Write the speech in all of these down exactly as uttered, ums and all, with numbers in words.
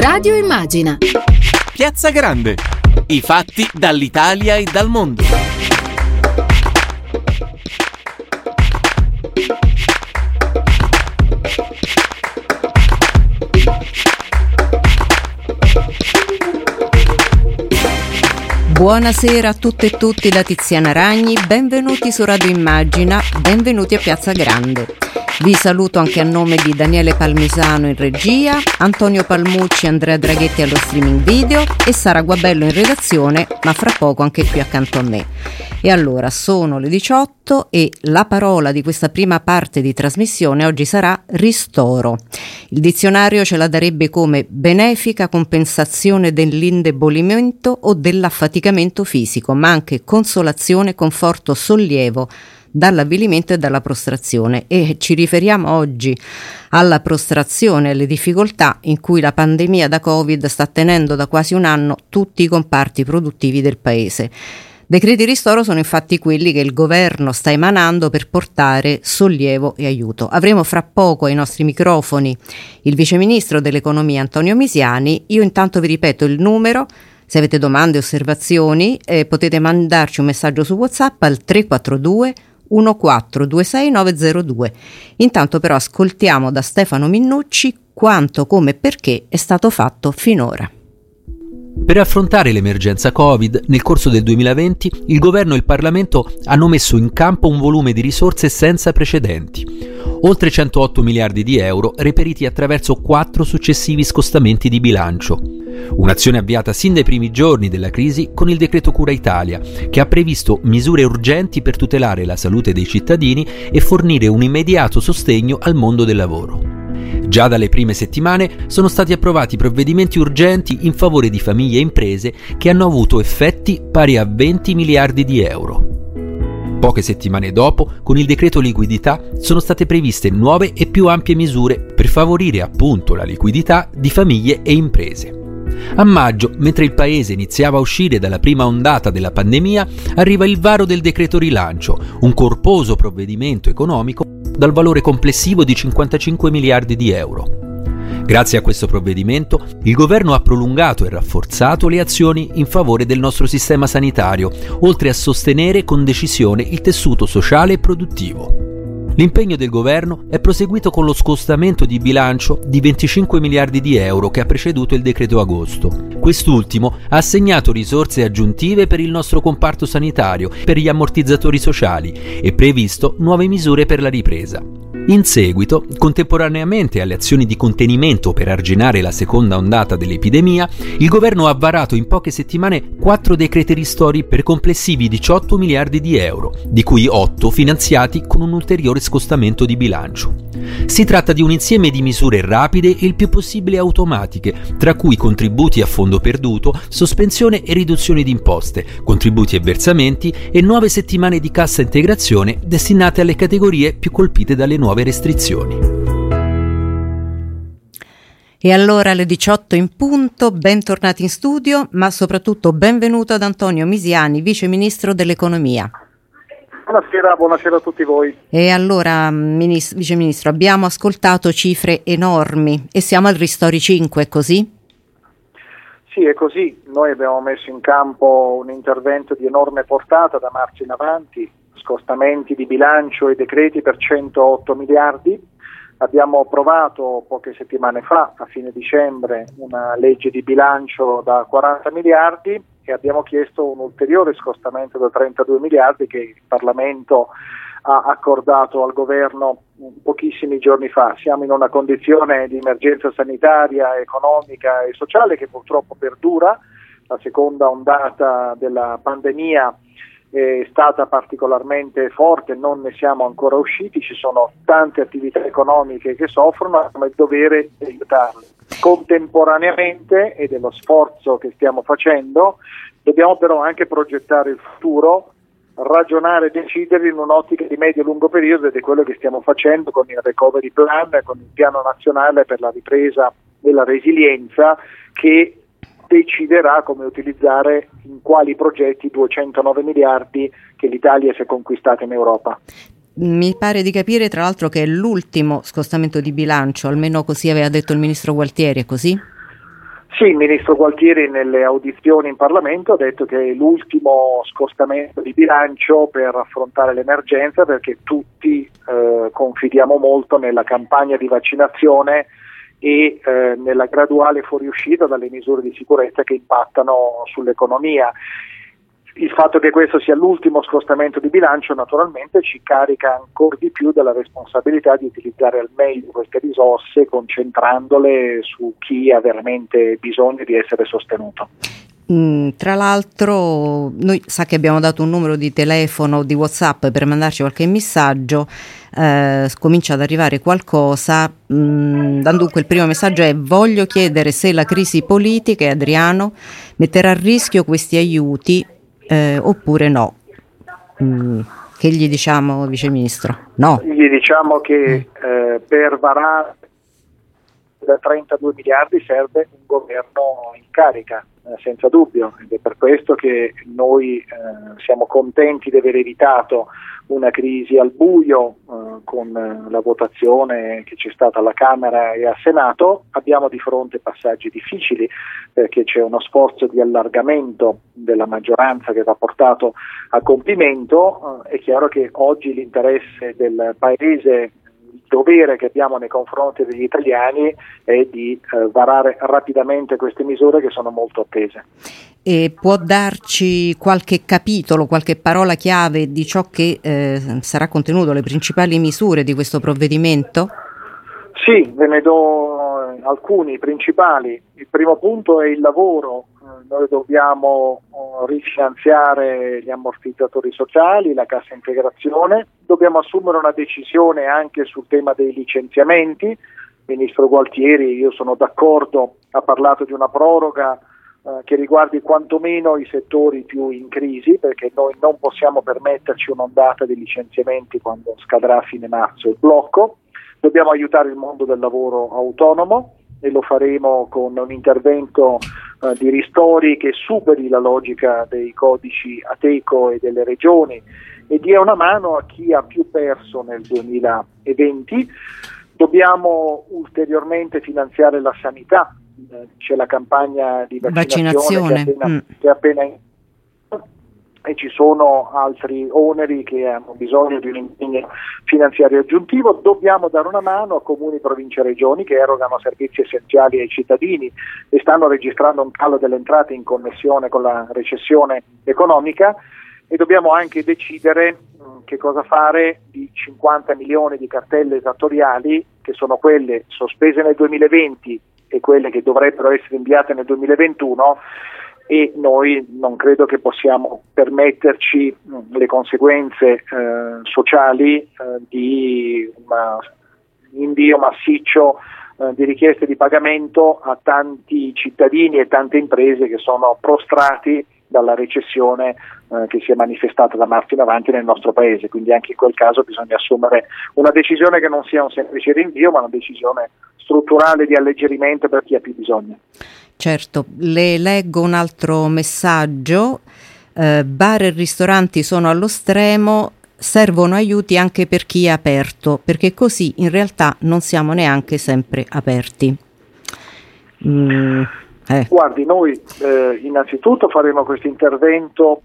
Radio Immagina. Piazza Grande. I fatti dall'Italia e dal mondo. Buonasera a tutte e tutti da Tiziana Ragni, benvenuti su Radio Immagina, benvenuti a Piazza Grande. Vi saluto anche a nome di Daniele Palmisano in regia, Antonio Palmucci e Andrea Draghetti allo streaming video e Sara Guabello in redazione, ma fra poco anche qui accanto a me. E allora sono le diciotto e la parola di questa prima parte di trasmissione oggi sarà ristoro. Il dizionario ce la darebbe come benefica compensazione dell'indebolimento o dell'affaticamento fisico, ma anche consolazione, conforto, sollievo dall'avvilimento e dalla prostrazione. E ci riferiamo oggi alla prostrazione e alle difficoltà in cui la pandemia da Covid sta tenendo da quasi un anno tutti i comparti produttivi del paese. Decreti ristoro sono infatti quelli che il governo sta emanando per portare sollievo e aiuto. Avremo fra poco ai nostri microfoni il viceministro dell'economia Antonio Misiani. Io intanto vi ripeto il numero, se avete domande o osservazioni eh, potete mandarci un messaggio su WhatsApp al tre quattro due uno quattro due sei nove zero due. Intanto però ascoltiamo da Stefano Minnucci quanto, come e perché è stato fatto finora. Per affrontare l'emergenza Covid, nel corso del duemilaventi, il governo e il Parlamento hanno messo in campo un volume di risorse senza precedenti. Oltre centootto miliardi di euro reperiti attraverso quattro successivi scostamenti di bilancio. Un'azione avviata sin dai primi giorni della crisi con il decreto Cura Italia, che ha previsto misure urgenti per tutelare la salute dei cittadini e fornire un immediato sostegno al mondo del lavoro. Già dalle prime settimane sono stati approvati provvedimenti urgenti in favore di famiglie e imprese che hanno avuto effetti pari a venti miliardi di euro. Poche settimane dopo, con il decreto liquidità, sono state previste nuove e più ampie misure per favorire appunto la liquidità di famiglie e imprese. A maggio, mentre il paese iniziava a uscire dalla prima ondata della pandemia, arriva il varo del decreto rilancio, un corposo provvedimento economico dal valore complessivo di cinquantacinque miliardi di euro. Grazie a questo provvedimento, il governo ha prolungato e rafforzato le azioni in favore del nostro sistema sanitario, oltre a sostenere con decisione il tessuto sociale e produttivo. L'impegno del governo è proseguito con lo scostamento di bilancio di venticinque miliardi di euro che ha preceduto il decreto agosto. Quest'ultimo ha assegnato risorse aggiuntive per il nostro comparto sanitario, per gli ammortizzatori sociali e previsto nuove misure per la ripresa. In seguito, contemporaneamente alle azioni di contenimento per arginare la seconda ondata dell'epidemia, il governo ha varato in poche settimane quattro decreti ristori per complessivi diciotto miliardi di euro, di cui otto finanziati con un ulteriore scostamento di bilancio. Si tratta di un insieme di misure rapide e il più possibile automatiche, tra cui contributi a fondo perduto, sospensione e riduzione di imposte, contributi e versamenti e nuove settimane di cassa integrazione destinate alle categorie più colpite dalle nuove restrizioni. E allora alle diciotto in punto, bentornati in studio, ma soprattutto benvenuto ad Antonio Misiani, vice ministro dell'economia. Buonasera, buonasera a tutti voi. E allora, ministro, vice ministro, abbiamo ascoltato cifre enormi e siamo al Ristori cinque, è così? Sì, è così. Noi abbiamo messo in campo un intervento di enorme portata da marcia in avanti, scostamenti di bilancio e decreti per centootto miliardi. Abbiamo approvato poche settimane fa, a fine dicembre, una legge di bilancio da quaranta miliardi e abbiamo chiesto un ulteriore scostamento da trentadue miliardi che il Parlamento ha accordato al governo pochissimi giorni fa. Siamo in una condizione di emergenza sanitaria, economica e sociale che purtroppo perdura. La seconda ondata della pandemia è stata particolarmente forte, non ne siamo ancora usciti, ci sono tante attività economiche che soffrono, ma il dovere di aiutarle. Contemporaneamente, e dello sforzo che stiamo facendo, dobbiamo però anche progettare il futuro, ragionare e decidere in un'ottica di medio e lungo periodo, ed è quello che stiamo facendo con il Recovery Plan, con il Piano Nazionale per la Ripresa e la Resilienza, che deciderà come utilizzare in quali progetti i duecentonove miliardi che l'Italia si è conquistata in Europa. Mi pare di capire tra l'altro che è l'ultimo scostamento di bilancio, almeno così aveva detto il ministro Gualtieri, è così? Sì, il ministro Gualtieri nelle audizioni in Parlamento ha detto che è l'ultimo scostamento di bilancio per affrontare l'emergenza, perché tutti eh, confidiamo molto nella campagna di vaccinazione e eh, nella graduale fuoriuscita dalle misure di sicurezza che impattano sull'economia. Il fatto che questo sia l'ultimo scostamento di bilancio naturalmente ci carica ancora di più della responsabilità di utilizzare al meglio queste risorse, concentrandole su chi ha veramente bisogno di essere sostenuto. Mm, tra l'altro noi sa che abbiamo dato un numero di telefono, di WhatsApp, per mandarci qualche messaggio, eh, comincia ad arrivare qualcosa. Mm, dunque il primo messaggio è: voglio chiedere se la crisi politica, Adriano, metterà a rischio questi aiuti eh, oppure no. Mm, che gli diciamo, Vice Ministro? No. Gli diciamo che mm. eh, per varare da trentadue miliardi serve un governo in carica, senza dubbio, ed è per questo che noi eh, siamo contenti di aver evitato una crisi al buio eh, con la votazione che c'è stata alla Camera e al Senato. Abbiamo di fronte passaggi difficili, perché c'è uno sforzo di allargamento della maggioranza che va portato a compimento. Eh, è chiaro che oggi l'interesse del Paese, dovere che abbiamo nei confronti degli italiani, è di eh, varare rapidamente queste misure che sono molto attese. E può darci qualche capitolo, qualche parola chiave di ciò che eh, sarà contenuto, le principali misure di questo provvedimento? Sì, ve ne do alcuni principali. Il primo punto è il lavoro. Noi dobbiamo rifinanziare gli ammortizzatori sociali, la cassa integrazione, dobbiamo assumere una decisione anche sul tema dei licenziamenti. Il ministro Gualtieri, io sono d'accordo, ha parlato di una proroga eh, che riguardi quantomeno i settori più in crisi, perché noi non possiamo permetterci un'ondata di licenziamenti quando scadrà a fine marzo il blocco. Dobbiamo aiutare il mondo del lavoro autonomo e lo faremo con un intervento eh, di ristori che superi la logica dei codici Ateco e delle regioni e dia una mano a chi ha più perso nel duemilaventi. Dobbiamo ulteriormente finanziare la sanità, eh, c'è la campagna di vaccinazione, vaccinazione. Che è appena, mm. che è appena in... e ci sono altri oneri che hanno bisogno di un impegno finanziario aggiuntivo. Dobbiamo dare una mano a comuni, province e regioni che erogano servizi essenziali ai cittadini e stanno registrando un calo delle entrate in connessione con la recessione economica, e dobbiamo anche decidere che cosa fare di cinquanta milioni di cartelle esattoriali, che sono quelle sospese nel duemilaventi e quelle che dovrebbero essere inviate nel duemilaventuno, e noi non credo che possiamo permetterci le conseguenze eh, sociali eh, di un invio massiccio eh, di richieste di pagamento a tanti cittadini e tante imprese che sono prostrati dalla recessione eh, che si è manifestata da marzo in avanti nel nostro Paese. Quindi anche in quel caso bisogna assumere una decisione che non sia un semplice rinvio, ma una decisione strutturale di alleggerimento per chi ha più bisogno. Certo, le leggo un altro messaggio. Eh, bar e ristoranti sono allo stremo, servono aiuti anche per chi è aperto, perché così in realtà non siamo neanche sempre aperti. Mm, eh. Guardi, noi eh, innanzitutto faremo questo intervento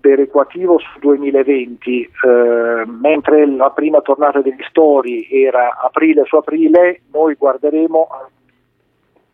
perequativo su duemilaventi, eh, mentre la prima tornata degli ristori era aprile su aprile, noi guarderemo a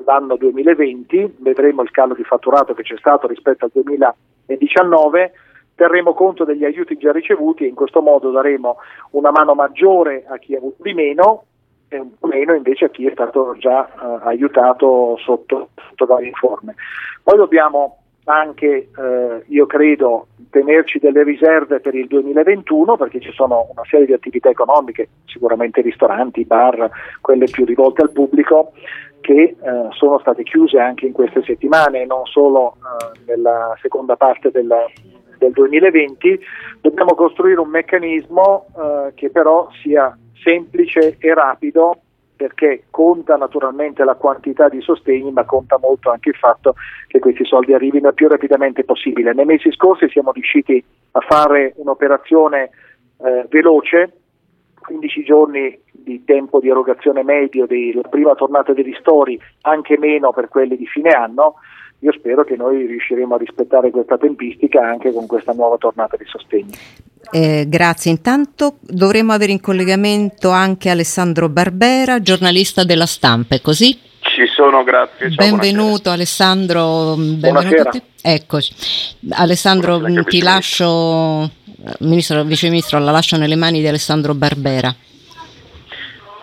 l'anno duemilaventi, vedremo il calo di fatturato che c'è stato rispetto al duemiladiciannove, terremo conto degli aiuti già ricevuti e in questo modo daremo una mano maggiore a chi ha avuto di meno e un po' meno invece a chi è stato già eh, aiutato sotto, sotto varie forme. Poi dobbiamo anche, eh, io credo, tenerci delle riserve per il duemilaventuno, perché ci sono una serie di attività economiche, sicuramente ristoranti, bar, quelle più rivolte al pubblico, che eh, sono state chiuse anche in queste settimane, non solo eh, nella seconda parte della, del duemilaventi. Dobbiamo costruire un meccanismo eh, che però sia semplice e rapido, perché conta naturalmente la quantità di sostegni, ma conta molto anche il fatto che questi soldi arrivino il più rapidamente possibile. Nei mesi scorsi siamo riusciti a fare un'operazione eh, veloce, quindici giorni di tempo di erogazione medio della prima tornata dei ristori, anche meno per quelli di fine anno. Io spero che noi riusciremo a rispettare questa tempistica anche con questa nuova tornata di sostegno. Eh, grazie. Intanto dovremmo avere in collegamento anche Alessandro Barbera, giornalista della Stampa, è così? Ci sono, grazie. Ciao, benvenuto buonasera. Alessandro, benvenuto a te. Eccoci. Alessandro, buonasera, ti lascio, ministro, viceministro, la lascio nelle mani di Alessandro Barbera.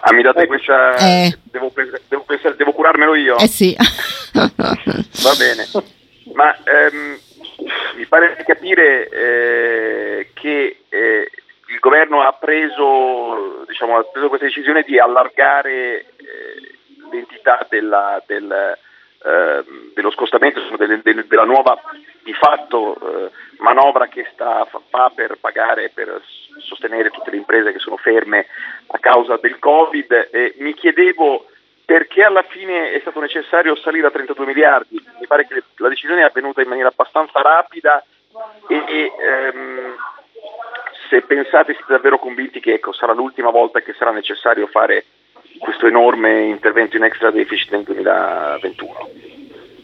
Ah, mi date questa... Eh. Devo, devo, pensare, devo curarmelo io? Eh sì. Va bene. Ma ehm, mi pare di capire eh, che eh, il governo ha preso, diciamo, ha preso questa decisione di allargare eh, l'entità della, del, eh, dello scostamento, del, del, della nuova, di fatto, eh, manovra che sta fa per pagare, per sostenere tutte le imprese che sono ferme a causa del Covid. E mi chiedevo perché alla fine è stato necessario salire a trentadue miliardi. Mi pare che la decisione è avvenuta in maniera abbastanza rapida e, e ehm, se pensate, siete davvero convinti che ecco, sarà l'ultima volta che sarà necessario fare questo enorme intervento in extra deficit nel duemilaventuno.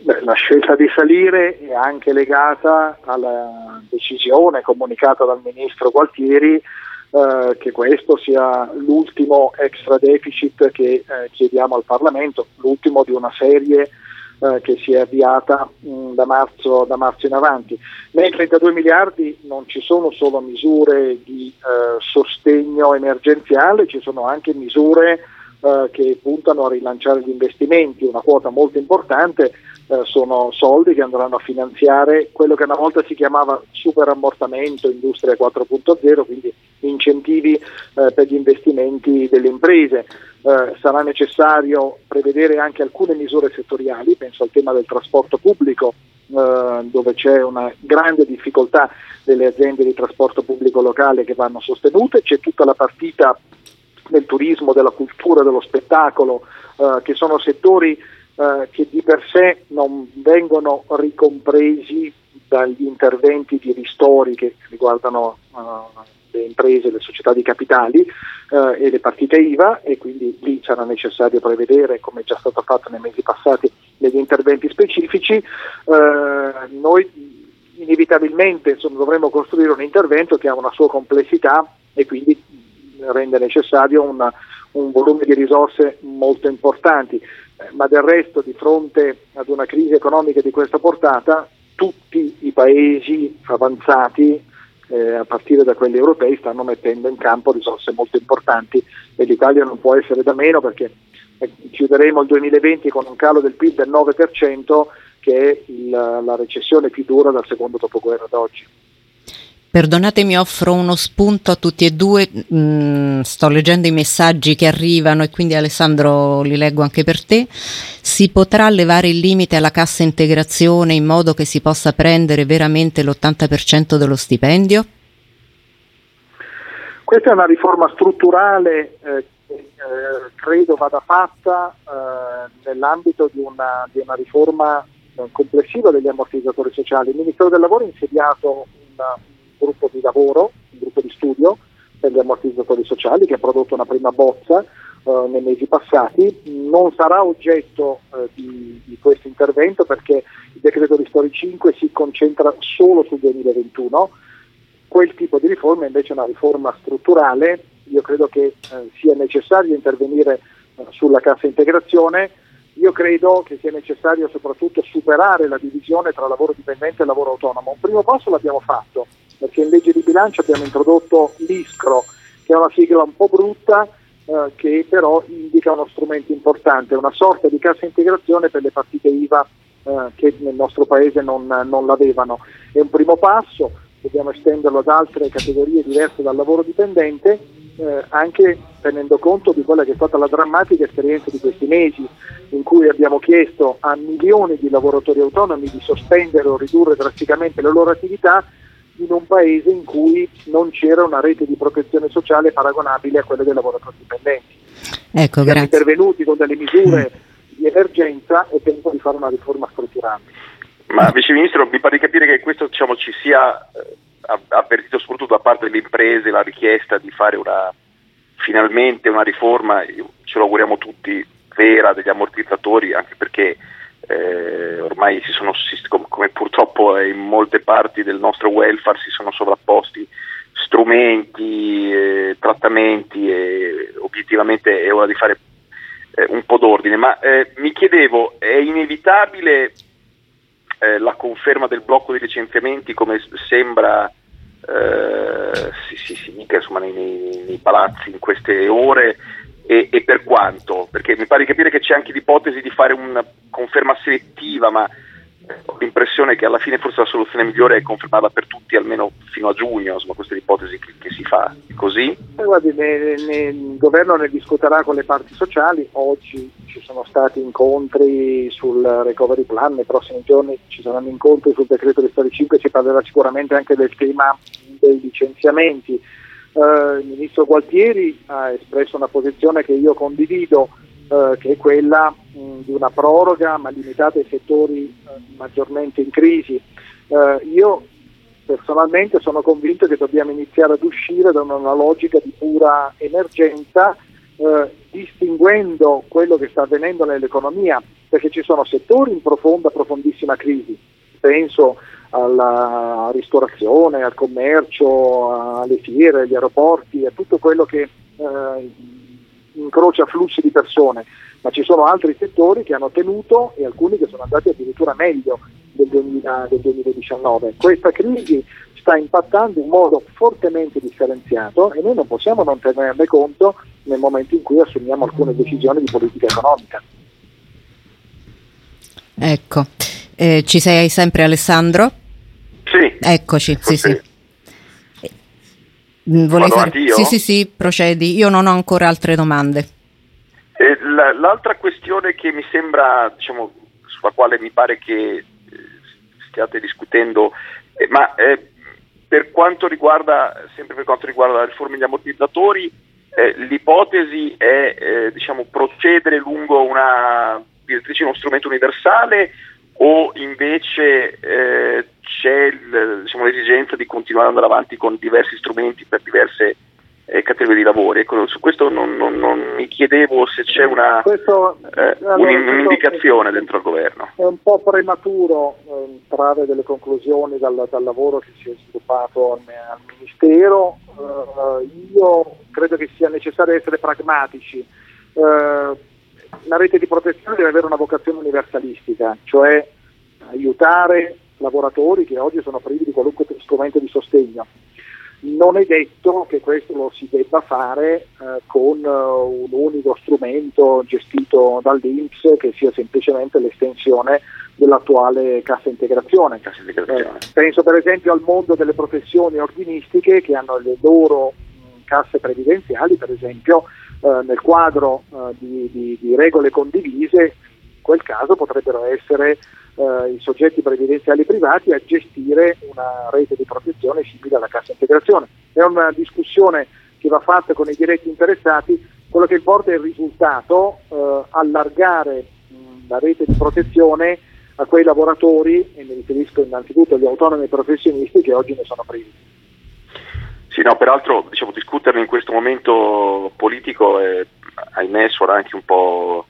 Beh, la scelta di salire è anche legata alla decisione comunicata dal ministro Gualtieri eh, che questo sia l'ultimo extra deficit che eh, chiediamo al Parlamento, l'ultimo di una serie eh, che si è avviata mh, da marzo, da marzo in avanti. Nei trentadue miliardi non ci sono solo misure di eh, sostegno emergenziale, ci sono anche misure che puntano a rilanciare gli investimenti. Una quota molto importante eh, sono soldi che andranno a finanziare quello che una volta si chiamava superammortamento, industria quattro punto zero, quindi incentivi eh, per gli investimenti delle imprese. Eh, sarà necessario prevedere anche alcune misure settoriali, penso al tema del trasporto pubblico, dove c'è una grande difficoltà delle aziende di trasporto pubblico locale che vanno sostenute. C'è tutta la partita del turismo, della cultura, dello spettacolo, eh, che sono settori eh, che di per sé non vengono ricompresi dagli interventi di ristori che riguardano eh, le imprese, le società di capitali eh, e le partite I V A, e quindi lì sarà necessario prevedere, come è già stato fatto nei mesi passati, degli interventi specifici. Eh, noi inevitabilmente insomma, dovremo costruire un intervento che ha una sua complessità e quindi rende necessario una, un volume di risorse molto importanti, eh, ma del resto di fronte ad una crisi economica di questa portata tutti i paesi avanzati, eh, a partire da quelli europei, stanno mettendo in campo risorse molto importanti e l'Italia non può essere da meno, perché chiuderemo il duemilaventi con un calo del P I L del nove per cento, che è il, la recessione più dura dal secondo dopoguerra ad oggi. Perdonatemi, offro uno spunto a tutti e due, mm, sto leggendo i messaggi che arrivano e quindi Alessandro li leggo anche per te. Si potrà levare il limite alla cassa integrazione in modo che si possa prendere veramente l'ottanta per cento dello stipendio? Questa è una riforma strutturale eh, che eh, credo vada fatta eh, nell'ambito di una, di una riforma complessiva degli ammortizzatori sociali. Il Ministero del Lavoro ha insediato una gruppo di lavoro, un gruppo di studio per gli ammortizzatori sociali che ha prodotto una prima bozza eh, nei mesi passati. Non sarà oggetto eh, di, di questo intervento perché il Decreto Ristori cinque si concentra solo sul duemilaventuno. Quel tipo di riforma è invece una riforma strutturale. Io credo che eh, sia necessario intervenire eh, sulla cassa integrazione. Io credo che sia necessario soprattutto superare la divisione tra lavoro dipendente e lavoro autonomo. Un primo passo l'abbiamo fatto, perché in legge di bilancio abbiamo introdotto l'ISCRO, che è una sigla un po' brutta, eh, che però indica uno strumento importante, una sorta di cassa integrazione per le partite I V A eh, che nel nostro paese non, non l'avevano. È un primo passo, dobbiamo estenderlo ad altre categorie diverse dal lavoro dipendente, Eh, anche tenendo conto di quella che è stata la drammatica esperienza di questi mesi, in cui abbiamo chiesto a milioni di lavoratori autonomi di sospendere o ridurre drasticamente le loro attività in un paese in cui non c'era una rete di protezione sociale paragonabile a quella dei lavoratori dipendenti. Ecco, siamo intervenuti con delle misure di emergenza, è tempo di fare una riforma strutturale. Ma viceministro, mi pare di capire che questo diciamo ci sia avvertito soprattutto da parte delle imprese la richiesta di fare una finalmente una riforma, ce lo auguriamo tutti, vera, degli ammortizzatori, anche perché eh, ormai si sono, si, come purtroppo in molte parti del nostro welfare, si sono sovrapposti strumenti, eh, trattamenti, e obiettivamente è ora di fare eh, un po' d'ordine. Ma eh, mi chiedevo, è inevitabile eh, la conferma del blocco dei licenziamenti, come sembra eh, si, si, si dica insomma nei, nei, nei palazzi in queste ore, e, e per quanto? Perché mi pare di capire che c'è anche l'ipotesi di fare una conferma selettiva, ma ho l'impressione che alla fine forse la soluzione migliore è confermarla per tutti almeno fino a giugno, insomma questa è l'ipotesi che, che si fa. È così? Eh, guardi, ne, ne, il governo ne discuterà con le parti sociali, oggi ci sono stati incontri sul Recovery Plan, nei prossimi giorni ci saranno incontri sul Decreto Ristori cinque, si parlerà sicuramente anche del tema dei licenziamenti. Eh, il ministro Gualtieri ha espresso una posizione che io condivido, che è quella mh, di una proroga ma limitata ai settori eh, maggiormente in crisi. Eh, io personalmente sono convinto che dobbiamo iniziare ad uscire da una, una logica di pura emergenza, eh, distinguendo quello che sta avvenendo nell'economia, perché ci sono settori in profonda, profondissima crisi. Penso alla ristorazione, al commercio, alle fiere, agli aeroporti, a tutto quello che eh, incrocia flussi di persone, ma ci sono altri settori che hanno tenuto e alcuni che sono andati addirittura meglio del, duemila, del duemiladiciannove. Questa crisi sta impattando in modo fortemente differenziato e noi non possiamo non tenerne conto nel momento in cui assumiamo alcune decisioni di politica economica. Ecco, eh, ci sei sempre, Alessandro? Sì. Eccoci, sì, sì. sì. Fare... Sì, sì, sì, procedi. Io non ho ancora altre domande. Eh, la, l'altra questione che mi sembra, diciamo, sulla quale mi pare che eh, stiate discutendo, eh, ma eh, per quanto riguarda, sempre per quanto riguarda la riforma degli ammortizzatori, eh, l'ipotesi è eh, diciamo procedere lungo una direttrice, uno strumento universale, o invece eh, c'è il, diciamo, l'esigenza di continuare ad andare avanti con diversi strumenti per diverse eh, categorie di lavori? Ecco, su questo non, non, non mi chiedevo se c'è una, questo, eh, allora, un'indicazione questo, dentro il governo. È un po' prematuro eh, trarre delle conclusioni dal, dal lavoro che si è sviluppato al, al Ministero. Eh, io credo che sia necessario essere pragmatici. Eh, La rete di protezione deve avere una vocazione universalistica, cioè aiutare lavoratori che oggi sono privi di qualunque strumento di sostegno. Non è detto che questo lo si debba fare eh, con un unico strumento gestito dall'INPS che sia semplicemente l'estensione dell'attuale cassa integrazione. Cassa integrazione. Eh, penso per esempio al mondo delle professioni ordinistiche che hanno le loro mh, casse previdenziali, per esempio. Uh, nel quadro uh, di, di, di regole condivise, in quel caso potrebbero essere uh, i soggetti previdenziali privati a gestire una rete di protezione simile alla cassa integrazione. È una discussione che va fatta con i diretti interessati. Quello che importa è il risultato, uh, allargare mh, la rete di protezione a quei lavoratori, e mi riferisco innanzitutto agli autonomi professionisti che oggi ne sono privi. Sì, no, peraltro diciamo discuterne in questo momento politico è, ahimè, suona anche un po'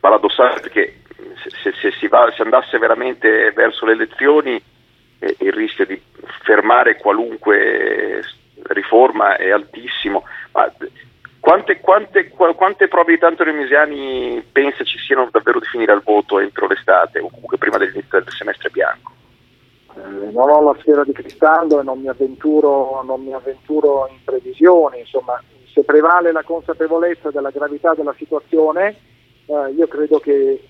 paradossale, perché se, se, se si va, se andasse veramente verso le elezioni eh, il rischio di fermare qualunque riforma è altissimo. Ma quante, quante, quante probabilità Antonio Misiani pensa ci siano davvero di finire al voto entro l'estate o comunque prima dell'inizio del semestre bianco? Non ho la sfera di cristallo e non mi avventuro, non mi avventuro in previsioni. Insomma, se prevale la consapevolezza della gravità della situazione, eh, io credo che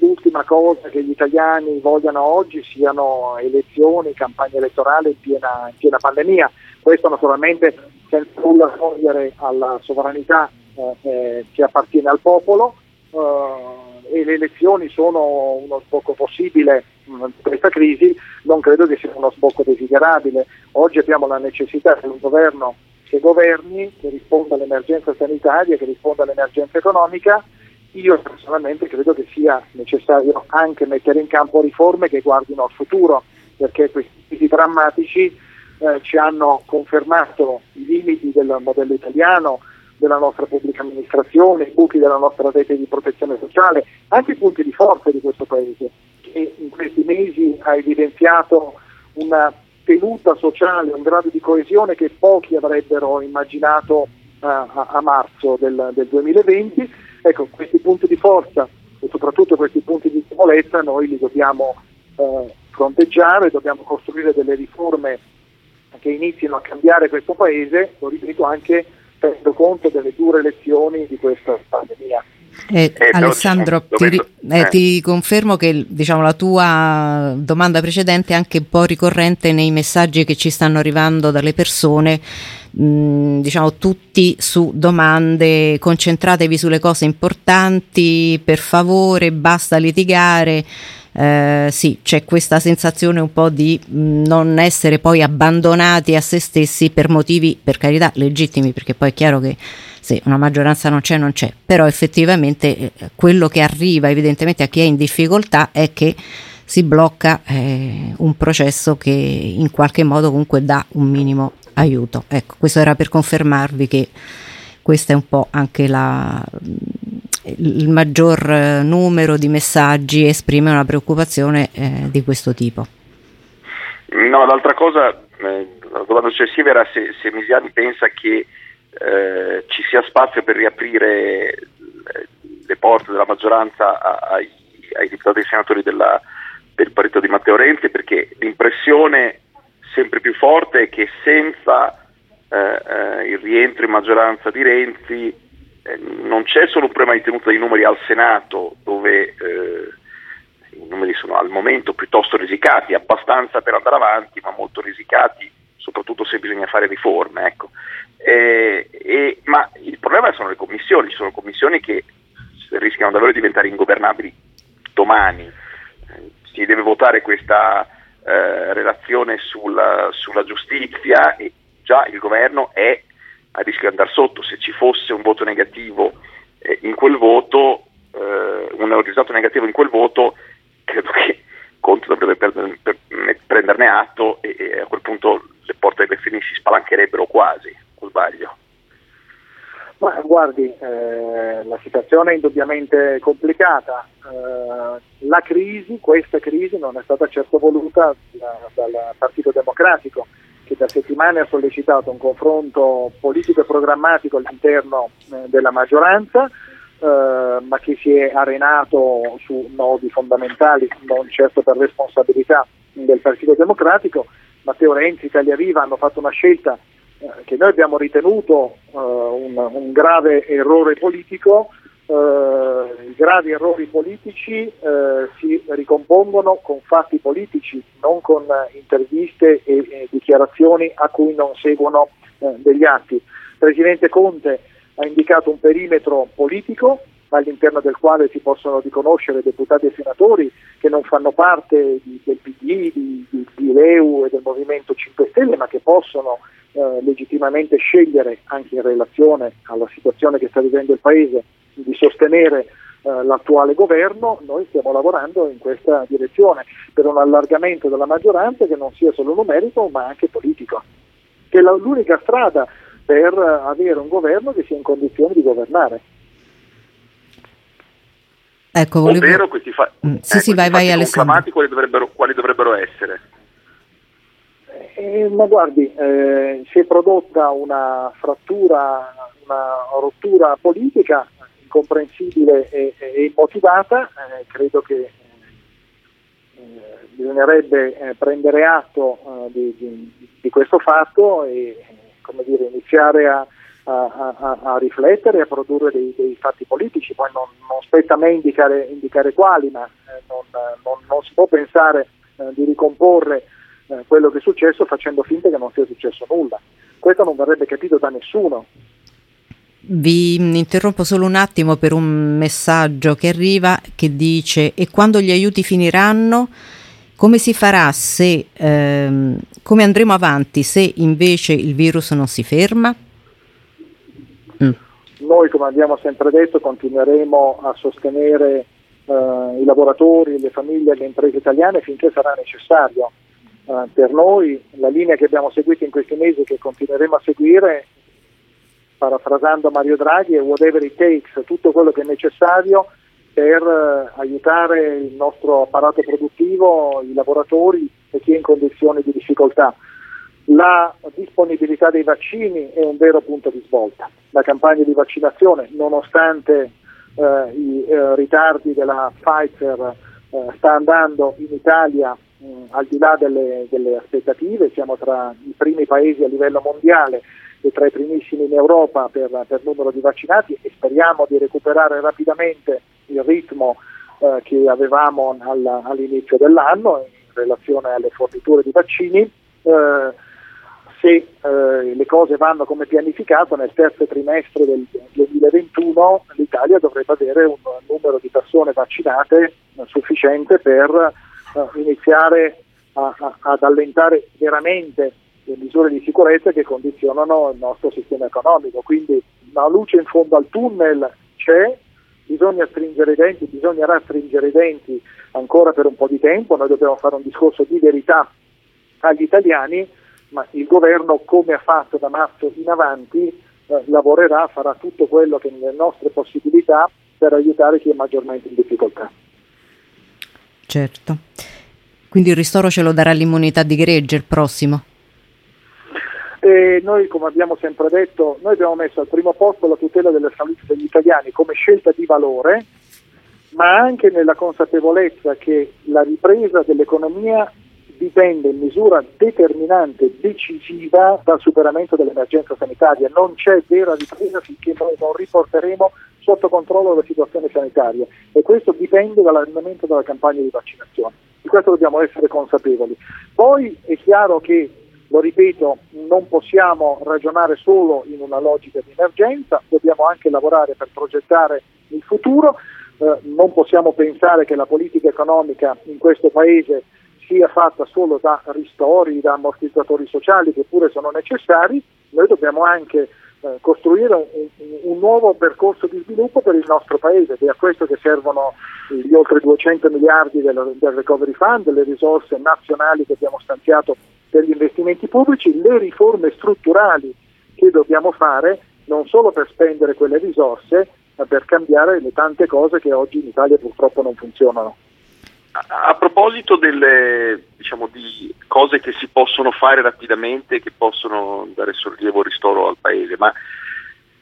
l'ultima cosa che gli italiani vogliano oggi siano elezioni, campagna elettorale in piena, in piena pandemia. Questo naturalmente senza nulla togliere alla sovranità eh, che appartiene al popolo, eh, e le elezioni sono uno sbocco possibile. Questa crisi non credo che sia uno sbocco desiderabile. Oggi abbiamo la necessità di un governo che governi, che risponda all'emergenza sanitaria, che risponda all'emergenza economica. Io personalmente credo che sia necessario anche mettere in campo riforme che guardino al futuro, perché questi drammatici eh, ci hanno confermato i limiti del modello italiano, della nostra pubblica amministrazione, i buchi della nostra rete di protezione sociale, anche i punti di forza di questo Paese, che in questi mesi ha evidenziato una tenuta sociale, un grado di coesione che pochi avrebbero immaginato uh, a, a marzo del, del duemilaventi. Ecco, questi punti di forza e soprattutto questi punti di debolezza noi li dobbiamo uh, fronteggiare, dobbiamo costruire delle riforme che inizino a cambiare questo Paese, lo ripeto anche tenendo conto delle dure lezioni di questa pandemia. Eh, eh, Alessandro, ti, ri- eh, eh. ti confermo che, diciamo, la tua domanda precedente è anche un po' ricorrente nei messaggi che ci stanno arrivando dalle persone, mh, diciamo tutti su domande: concentratevi sulle cose importanti, per favore, basta litigare. Eh, sì, c'è questa sensazione un po' di non essere poi abbandonati a se stessi per motivi, per carità, legittimi, perché poi è chiaro che se una maggioranza non c'è, non c'è, però effettivamente quello che arriva evidentemente a chi è in difficoltà è che si blocca eh, un processo che in qualche modo comunque dà un minimo aiuto. Ecco, questo era per confermarvi che questa è un po' anche la... il maggior numero di messaggi esprime una preoccupazione eh, di questo tipo. No, l'altra cosa, eh, la domanda successiva era se, se Misiani pensa che eh, ci sia spazio per riaprire le porte della maggioranza a, a, ai, ai deputati e ai senatori della, del partito di Matteo Renzi, perché l'impressione sempre più forte è che senza eh, il rientro in maggioranza di Renzi non c'è solo un problema di tenuta dei numeri al Senato, dove eh, i numeri sono al momento piuttosto risicati, abbastanza per andare avanti ma molto risicati, soprattutto se bisogna fare riforme, ecco. E, e, ma il problema sono le commissioni, ci sono commissioni che rischiano davvero di diventare ingovernabili domani. Si deve votare questa eh, relazione sulla, sulla giustizia e già il governo è a rischio di andare sotto. Se ci fosse un voto negativo eh, in quel voto, eh, un risultato negativo in quel voto, credo che Conte dovrebbe perderne, per, prenderne atto e, e a quel punto le porte dei Greffini si spalancherebbero quasi, o sbaglio? Ma guardi, eh, la situazione è indubbiamente complicata. Eh, la crisi, questa crisi non è stata certo voluta da, dal Partito Democratico, che da settimane ha sollecitato un confronto politico e programmatico all'interno eh, della maggioranza, eh, ma che si è arenato su nodi fondamentali, non certo per responsabilità del Partito Democratico. Matteo Renzi e Italia Viva hanno fatto una scelta eh, che noi abbiamo ritenuto eh, un, un grave errore politico. Eh, I gravi errori politici eh, si ricompongono con fatti politici, non con eh, interviste e, e dichiarazioni a cui non seguono eh, degli atti. Il Presidente Conte ha indicato un perimetro politico all'interno del quale si possono riconoscere deputati e senatori che non fanno parte di, del P D, di, di, di L E U e del Movimento cinque Stelle, ma che possono eh, legittimamente scegliere, anche in relazione alla situazione che sta vivendo il Paese, di sostenere eh, l'attuale governo. Noi stiamo lavorando in questa direzione per un allargamento della maggioranza che non sia solo numerico ma anche politico, che è la, l'unica strada per eh, avere un governo che sia in condizione di governare. Ecco, volevo... Ovvero questi fa... mm, sì, eh, sì, questi vai, fatti vai, conclamati quali dovrebbero, quali dovrebbero essere? Eh, ma guardi, eh, si è prodotta una frattura, una rottura politica incomprensibile e, e immotivata. Eh, credo che eh, bisognerebbe eh, prendere atto eh, di, di, di questo fatto e, come dire, iniziare a, a, a, a riflettere e a produrre dei, dei fatti politici. Poi non, non spetta a me indicare, indicare quali, ma eh, non, non, non si può pensare eh, di ricomporre eh, quello che è successo facendo finta che non sia successo nulla. Questo non verrebbe capito da nessuno. Vi interrompo solo un attimo per un messaggio che arriva che dice: e quando gli aiuti finiranno? Come si farà se ehm, come andremo avanti se invece il virus non si ferma? Mm. Noi, come abbiamo sempre detto, continueremo a sostenere eh, i lavoratori, le famiglie, le imprese italiane finché sarà necessario. eh, per noi la linea che abbiamo seguito in questi mesi e che continueremo a seguire, parafrasando Mario Draghi, è whatever it takes, tutto quello che è necessario per eh, aiutare il nostro apparato produttivo, i lavoratori e chi è in condizioni di difficoltà. La disponibilità dei vaccini è un vero punto di svolta. La campagna di vaccinazione, nonostante eh, i eh, ritardi della Pfizer, eh, sta andando in Italia mh, al di là delle, delle aspettative. Siamo tra i primi paesi a livello mondiale e tra i primissimi in Europa per, per numero di vaccinati, e speriamo di recuperare rapidamente il ritmo eh, che avevamo al, all'inizio dell'anno in relazione alle forniture di vaccini. Eh, Se eh, le cose vanno come pianificato, nel terzo trimestre del duemilaventuno l'Italia dovrebbe avere un numero di persone vaccinate sufficiente per eh, iniziare a, a, ad allentare veramente le misure di sicurezza che condizionano il nostro sistema economico. Quindi una luce in fondo al tunnel c'è, bisogna stringere i denti, bisogna rastringere i denti ancora per un po' di tempo. Noi dobbiamo fare un discorso di verità agli italiani, ma il governo, come ha fatto da marzo in avanti, eh, lavorerà, farà tutto quello che è nelle nostre possibilità per aiutare chi è maggiormente in difficoltà. Certo. Quindi il ristoro ce lo darà l'immunità di gregge il prossimo? E noi, come abbiamo sempre detto, noi abbiamo messo al primo posto la tutela della salute degli italiani come scelta di valore, ma anche nella consapevolezza che la ripresa dell'economia dipende in misura determinante, decisiva, dal superamento dell'emergenza sanitaria. Non c'è vera ripresa finché noi non riporteremo sotto controllo la situazione sanitaria, e questo dipende dall'andamento della campagna di vaccinazione. Di questo dobbiamo essere consapevoli. Poi è chiaro che, lo ripeto, non possiamo ragionare solo in una logica di emergenza, dobbiamo anche lavorare per progettare il futuro. Eh, non possiamo pensare che la politica economica in questo Paese sia fatta solo da ristori, da ammortizzatori sociali, che pure sono necessari. Noi dobbiamo anche eh, costruire un, un nuovo percorso di sviluppo per il nostro Paese, ed è a questo che servono gli oltre duecento miliardi del, del Recovery Fund, le risorse nazionali che abbiamo stanziato per gli investimenti pubblici, le riforme strutturali che dobbiamo fare, non solo per spendere quelle risorse, ma per cambiare le tante cose che oggi in Italia purtroppo non funzionano. A proposito delle, diciamo, di cose che si possono fare rapidamente, che possono dare sollievo e ristoro al Paese, ma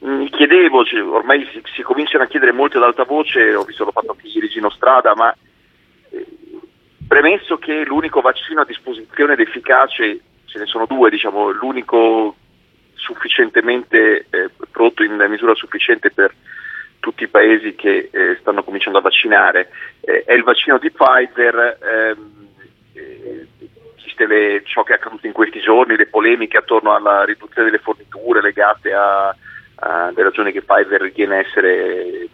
mi chiedevo, cioè, ormai si, si cominciano a chiedere molto ad alta voce, ho visto, l'ho fatto anche ieri in strada, ma eh, premesso che l'unico vaccino a disposizione ed efficace, ce ne sono due, diciamo, l'unico sufficientemente eh, prodotto in misura sufficiente per tutti i paesi che eh, stanno cominciando a vaccinare, eh, è il vaccino di Pfizer. Ehm, eh, viste le, ciò che è accaduto in questi giorni, le polemiche attorno alla riduzione delle forniture legate a, a delle ragioni che Pfizer ritiene essere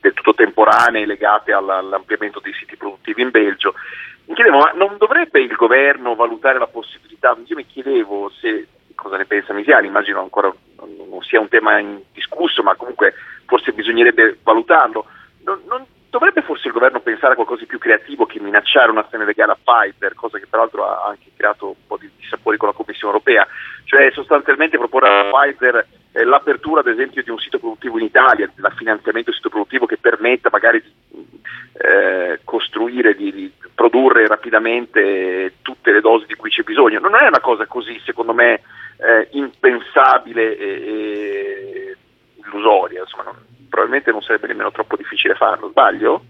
del tutto temporanee, legate all'ampliamento dei siti produttivi in Belgio, mi chiedevo, ma non dovrebbe il governo valutare la possibilità? Io mi chiedevo se cosa ne pensa Misiani, immagino ancora non sia un tema indiscusso, ma comunque forse bisognerebbe valutarlo. Non, non dovrebbe forse il governo pensare a qualcosa di più creativo che minacciare un'azione legale a Pfizer, cosa che peraltro ha anche creato un po' di dissapori con la Commissione Europea, cioè sostanzialmente proporre a Pfizer eh, l'apertura ad esempio di un sito produttivo in Italia, l'affinanziamento di un sito produttivo che permetta magari di eh, costruire, di, di produrre rapidamente tutte le dosi di cui c'è bisogno. Non è una cosa così, secondo me, Eh, impensabile e, e illusoria, insomma, non, probabilmente non sarebbe nemmeno troppo difficile farlo. Sbaglio?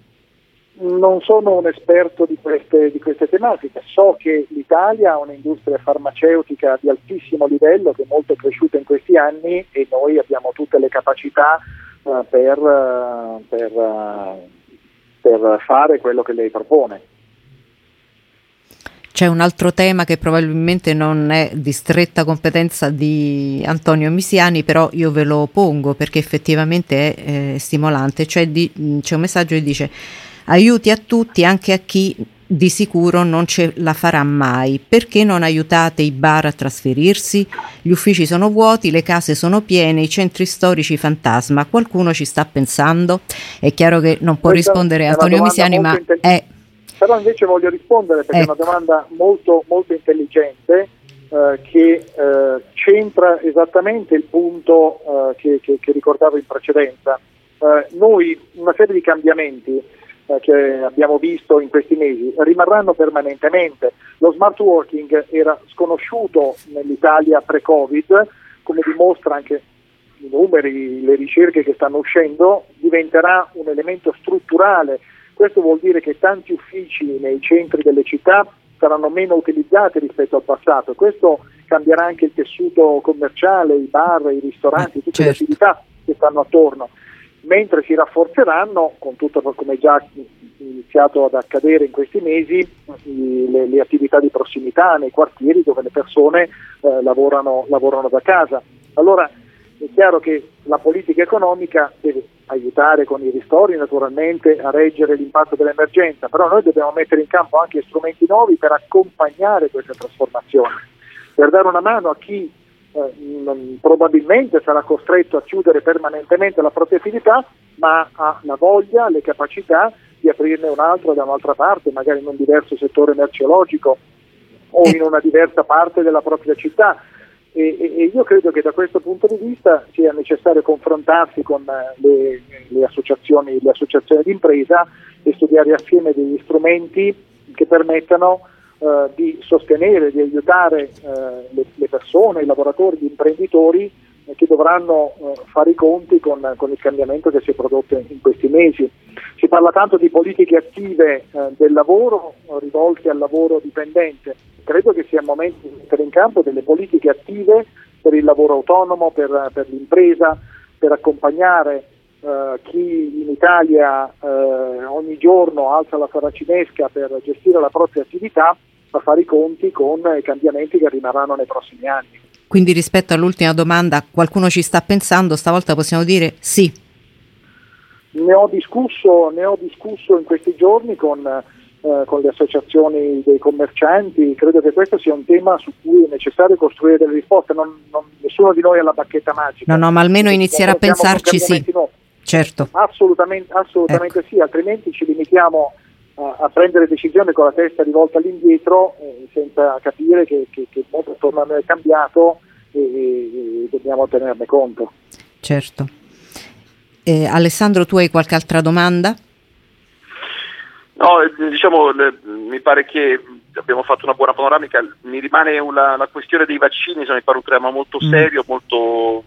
Non sono un esperto di queste, di queste tematiche. So che l'Italia ha un'industria farmaceutica di altissimo livello che è molto cresciuta in questi anni, e noi abbiamo tutte le capacità uh, per, uh, per, uh, per fare quello che lei propone. C'è un altro tema che probabilmente non è di stretta competenza di Antonio Misiani, però io ve lo pongo perché effettivamente è eh, stimolante. Cioè di, c'è un messaggio che dice: aiuti a tutti, anche a chi di sicuro non ce la farà mai. Perché non aiutate i bar a trasferirsi? Gli uffici sono vuoti, le case sono piene, i centri storici fantasma. Qualcuno ci sta pensando? È chiaro che non può Questa rispondere Antonio Misiani, ma è... però invece voglio rispondere perché ecco. è una domanda molto, molto intelligente eh, che eh, c'entra esattamente il punto eh, che, che, che ricordavo in precedenza. Eh, noi una serie di cambiamenti eh, che abbiamo visto in questi mesi rimarranno permanentemente. Lo smart working era sconosciuto nell'Italia pre-Covid, come dimostra anche i numeri, le ricerche che stanno uscendo, diventerà un elemento strutturale. Questo vuol dire che tanti uffici nei centri delle città saranno meno utilizzati rispetto al passato. Questo cambierà anche il tessuto commerciale, i bar, i ristoranti, tutte certo. le attività che stanno attorno, mentre si rafforzeranno, con tutto come già iniziato ad accadere in questi mesi, le, le attività di prossimità nei quartieri dove le persone eh, lavorano, lavorano da casa. Allora è chiaro che la politica economica deve aiutare con i ristori naturalmente a reggere l'impatto dell'emergenza, però noi dobbiamo mettere in campo anche strumenti nuovi per accompagnare queste trasformazioni, per dare una mano a chi Eh, probabilmente sarà costretto a chiudere permanentemente la propria attività, ma ha la voglia, le capacità di aprirne un'altra da un'altra parte, magari in un diverso settore merceologico o in una diversa parte della propria città. E, e, e io credo che da questo punto di vista sia necessario confrontarsi con le, le associazioni, le associazioni d'impresa e studiare assieme degli strumenti che permettano Uh, di sostenere, di aiutare uh, le, le persone, i lavoratori, gli imprenditori eh, che dovranno uh, fare i conti con, con il cambiamento che si è prodotto in questi mesi. Si parla tanto di politiche attive uh, del lavoro uh, rivolte al lavoro dipendente. Credo che sia il momento di mettere in campo delle politiche attive per il lavoro autonomo, per, per l'impresa, per accompagnare Uh, chi in Italia uh, ogni giorno alza la saracinesca per gestire la propria attività, a fare i conti con i cambiamenti che arriveranno nei prossimi anni. Quindi rispetto all'ultima domanda, qualcuno ci sta pensando, stavolta possiamo dire sì? Ne ho discusso, ne ho discusso in questi giorni con, uh, con le associazioni dei commercianti. Credo che questo sia un tema su cui è necessario costruire delle risposte. Non, non, nessuno di noi ha la bacchetta magica. No, no, ma almeno inizierà a pensarci, sì. No. Certo. Assolutamente, assolutamente ecco. sì, altrimenti ci limitiamo a, a prendere decisioni con la testa rivolta all'indietro eh, senza capire che, che, che il mondo attorno a noi è cambiato e, e dobbiamo tenerne conto. Certo. Eh, Alessandro, tu hai qualche altra domanda? No, diciamo, mi pare che abbiamo fatto una buona panoramica. Mi rimane una, la questione dei vaccini, mi pare un tema molto serio, mm. molto...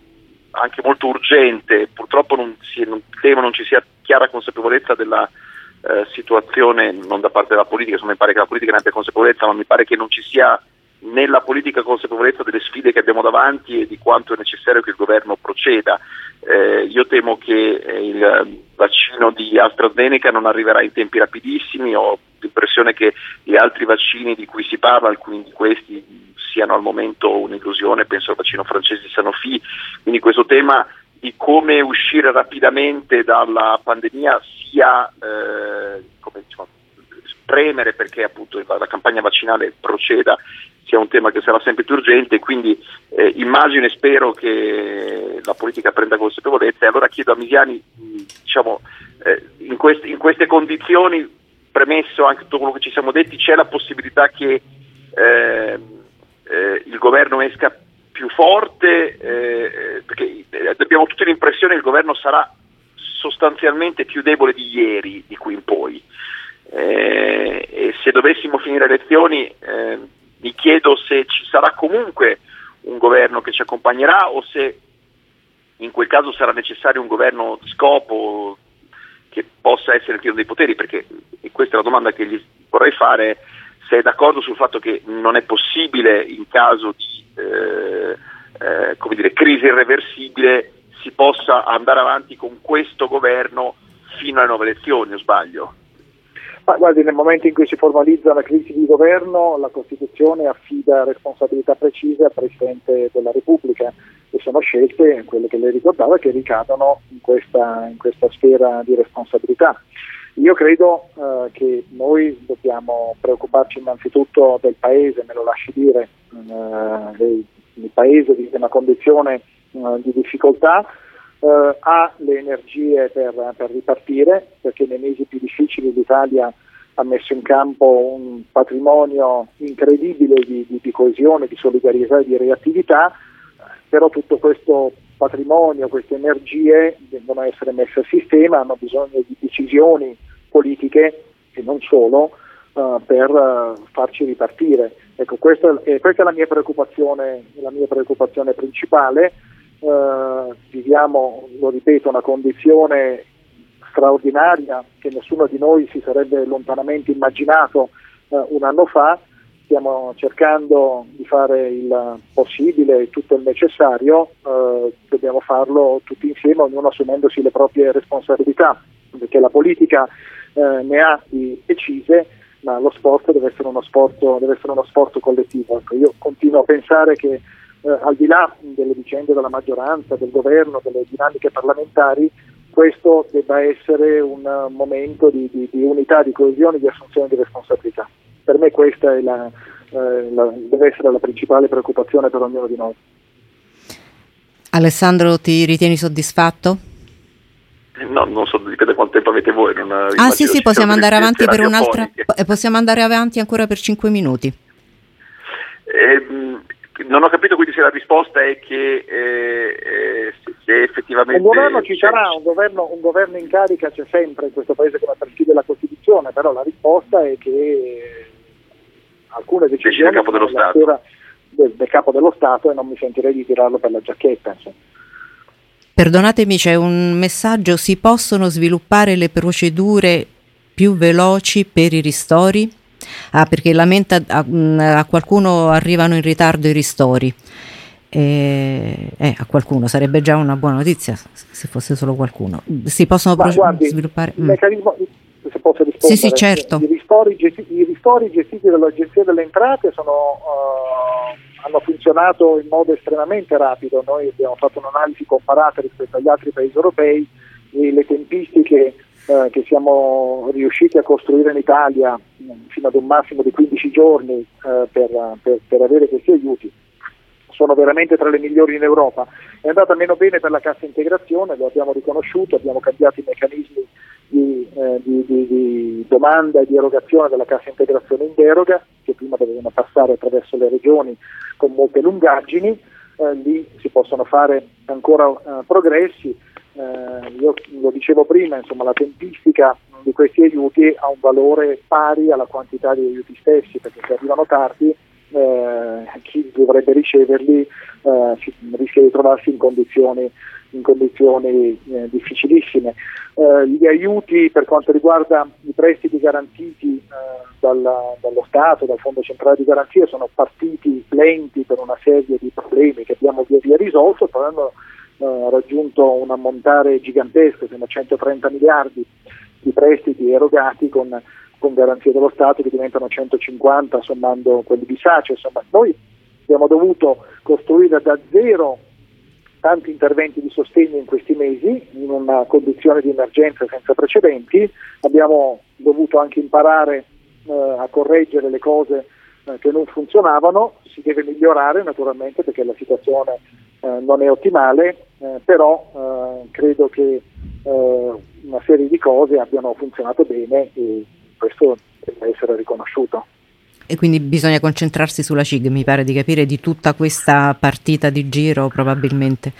anche molto urgente. Purtroppo non si, non, temo non ci sia chiara consapevolezza della eh, situazione, non da parte della politica, insomma, mi pare che la politica ne abbia consapevolezza, ma mi pare che non ci sia nella politica consapevolezza delle sfide che abbiamo davanti e di quanto è necessario che il governo proceda. Eh, io temo che il vaccino di AstraZeneca non arriverà in tempi rapidissimi, ho l'impressione che gli altri vaccini di cui si parla, alcuni di questi siano al momento un'illusione, penso al vaccino francese di Sanofi, quindi questo tema di come uscire rapidamente dalla pandemia sia eh, come diciamo, premere perché appunto la campagna vaccinale proceda sia un tema che sarà sempre più urgente, quindi eh, immagino e spero che la politica prenda consapevolezza. E allora chiedo a Misiani, diciamo, eh, in, quest- in queste condizioni, premesso anche tutto quello che ci siamo detti, c'è la possibilità che eh, Eh, il governo esca più forte eh, perché abbiamo tutti l'impressione che il governo sarà sostanzialmente più debole di ieri, di qui in poi eh, e se dovessimo finire le elezioni eh, mi chiedo se ci sarà comunque un governo che ci accompagnerà o se in quel caso sarà necessario un governo di scopo che possa essere pieno dei poteri, perché e questa è la domanda che gli vorrei fare. Sei d'accordo sul fatto che non è possibile in caso di eh, eh, come dire, crisi irreversibile si possa andare avanti con questo governo fino alle nuove elezioni, o sbaglio? Ma guardi, nel momento in cui si formalizza la crisi di governo, la Costituzione affida responsabilità precise al Presidente della Repubblica e sono scelte, quelle che lei ricordava, che ricadono in questa, in questa sfera di responsabilità. Io credo eh, che noi dobbiamo preoccuparci innanzitutto del Paese, me lo lasci dire, eh, il Paese vive una condizione eh, di difficoltà, eh, ha le energie per, per ripartire, perché nei mesi più difficili l'Italia ha messo in campo un patrimonio incredibile di, di, di coesione, di solidarietà e di reattività, però tutto questo patrimonio, queste energie devono essere messe a sistema, hanno bisogno di decisioni politiche e non solo uh, per uh, farci ripartire. Ecco, questa, eh, questa è la mia preoccupazione, la mia preoccupazione principale. Uh, viviamo, lo ripeto, una condizione straordinaria che nessuno di noi si sarebbe lontanamente immaginato eh, un anno fa. Stiamo cercando di fare il possibile e tutto il necessario, eh, dobbiamo farlo tutti insieme, ognuno assumendosi le proprie responsabilità, perché la politica eh, ne ha di decise, ma lo sport deve essere uno sforzo, deve essere uno sforzo collettivo. Ecco, io continuo a pensare che eh, al di là delle vicende della maggioranza, del governo, delle dinamiche parlamentari, questo debba essere un momento di, di, di unità, di coesione, di assunzione di responsabilità. Per me questa è la, eh, la, deve essere la principale preoccupazione per ognuno di noi. Alessandro, ti ritieni soddisfatto? No, non so, dipende quanto tempo avete voi. Non ah sì sì, possiamo andare avanti per un'altra, possiamo andare avanti ancora per cinque minuti. Ehm... Non ho capito, quindi, se la risposta è che eh, se effettivamente... Un governo ci sarà, un governo, un governo in carica c'è sempre in questo paese che la prescrive la Costituzione, però la risposta è che alcune decisioni del capo dello Stato. Del, del capo dello Stato, e non mi sentirei di tirarlo per la giacchetta. Insomma. Perdonatemi, c'è un messaggio: si possono sviluppare le procedure più veloci per i ristori? Ah, perché lamenta a, a qualcuno arrivano in ritardo i ristori. Eh, eh, a qualcuno sarebbe già una buona notizia se fosse solo qualcuno. Si possono pro- guardi, sviluppare il meccanismo, se posso rispondere. Sì, sì, certo. I ristori gestiti, i ristori gestiti dall'Agenzia delle Entrate sono uh, hanno funzionato in modo estremamente rapido. Noi abbiamo fatto un'analisi comparata rispetto agli altri paesi europei e le tempistiche Eh, che siamo riusciti a costruire in Italia mh, fino ad un massimo di quindici giorni eh, per, per, per avere questi aiuti sono veramente tra le migliori in Europa. È andata meno bene per la cassa integrazione, lo abbiamo riconosciuto, abbiamo cambiato i meccanismi di, eh, di, di, di domanda e di erogazione della cassa integrazione in deroga, che prima dovevano passare attraverso le regioni con molte lungaggini, eh, lì si possono fare ancora eh, progressi. Eh, io lo dicevo prima, insomma, la tempistica di questi aiuti ha un valore pari alla quantità di aiuti stessi, perché se arrivano tardi eh, chi dovrebbe riceverli eh, rischia di trovarsi in condizioni, in condizioni eh, difficilissime. Eh, gli aiuti per quanto riguarda i prestiti garantiti eh, dalla, dallo Stato, dal Fondo Centrale di Garanzia, sono partiti lenti per una serie di problemi che abbiamo via via risolto, però hanno Uh, raggiunto un ammontare gigantesco, siamo a centotrenta miliardi di prestiti erogati con, con garanzie dello Stato, che diventano centocinquanta sommando quelli di SACE. Insomma, noi abbiamo dovuto costruire da zero tanti interventi di sostegno in questi mesi, in una condizione di emergenza senza precedenti. Abbiamo dovuto anche imparare uh, a correggere le cose uh, che non funzionavano. Si deve migliorare naturalmente, perché la situazione Eh, non è ottimale, eh, però eh, credo che eh, una serie di cose abbiano funzionato bene e questo deve essere riconosciuto. E quindi bisogna concentrarsi sulla C I G, mi pare di capire, di tutta questa partita di giro probabilmente.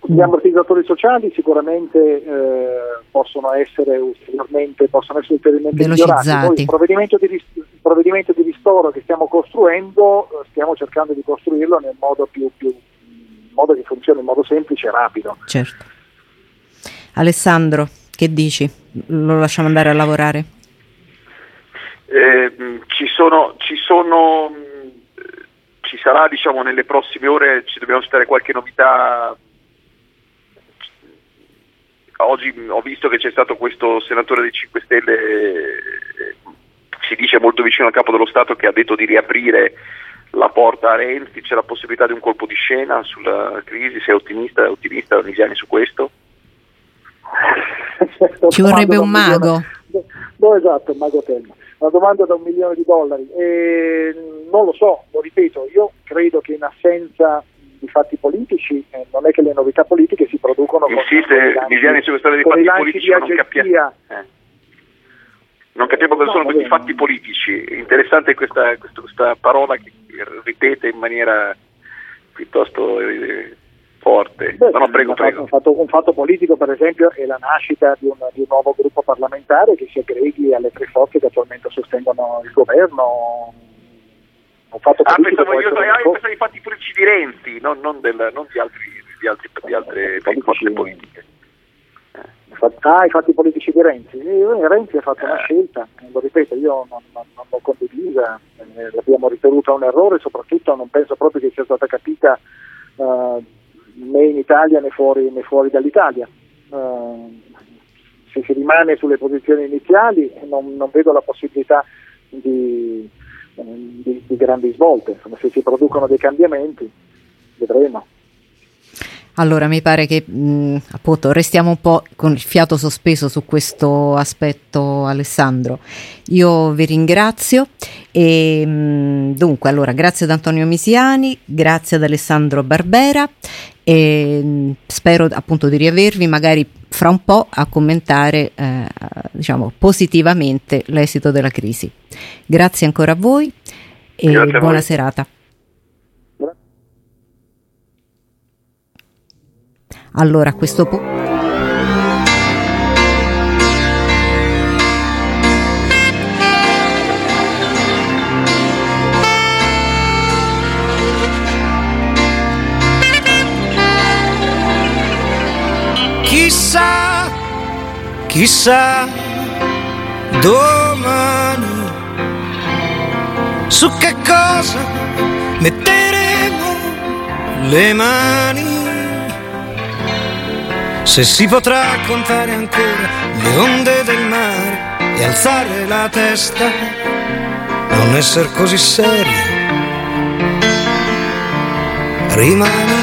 Gli ammortizzatori sociali sicuramente eh, possono essere ulteriormente possono essere ulteriormente velocizzati. Poi, il provvedimento di ris- il provvedimento di ristoro che stiamo costruendo, stiamo cercando di costruirlo nel modo più più modo che funziona in modo semplice e rapido. Certo. Alessandro, che dici? Lo lasciamo andare a lavorare? Eh, ci sono, ci sono, ci sarà, diciamo, nelle prossime ore ci dobbiamo aspettare qualche novità. Oggi ho visto che c'è stato questo senatore dei cinque Stelle, si dice molto vicino al capo dello Stato, che ha detto di riaprire la porta a Renzi. C'è la possibilità di un colpo di scena sulla crisi? Sei ottimista, ottimista Misiani su questo? Ci vorrebbe un mago. Milione... No, esatto, un mago Telma. Una domanda da un milione di dollari. E non lo so, lo ripeto, io credo che in assenza di fatti politici eh, non è che le novità politiche si producono. Insiste Misiani su questa dei fatti politici, non capisco. Eh. Non capiamo cosa no, sono questi fatti politici. Interessante questa, questa, questa parola che ripete in maniera piuttosto eh, forte. Beh, no, no, prego, prego. Un fatto, un fatto politico, per esempio, è la nascita di un, di un nuovo gruppo parlamentare che si aggreghi alle tre forze che attualmente sostengono il governo. Un fatto ah, pensavo io ai fatti politici di Renzi, non, non, della, non di altri di, altri, di altre no, forze politiche. Ah, i fatti politici di Renzi. Renzi ha fatto una scelta, lo ripeto, io non, non, non l'ho condivisa, l'abbiamo ritenuta un errore, soprattutto non penso proprio che sia stata capita uh, né in Italia né fuori, né fuori dall'Italia. Uh, se si rimane sulle posizioni iniziali non, non vedo la possibilità di, di, di grandi svolte. Insomma, se si producono dei cambiamenti vedremo. Allora, mi pare che mh, appunto restiamo un po' con il fiato sospeso su questo aspetto, Alessandro. Io vi ringrazio e mh, dunque, allora, grazie ad Antonio Misiani, grazie ad Alessandro Barbera e mh, spero appunto di riavervi magari fra un po' a commentare eh, diciamo positivamente l'esito della crisi. Grazie ancora a voi e grazie buona a voi. Serata. Allora, a questo punto chissà, chissà domani su che cosa metteremo le mani. Se si potrà contare ancora le onde del mare e alzare la testa, non essere così seri, rimani.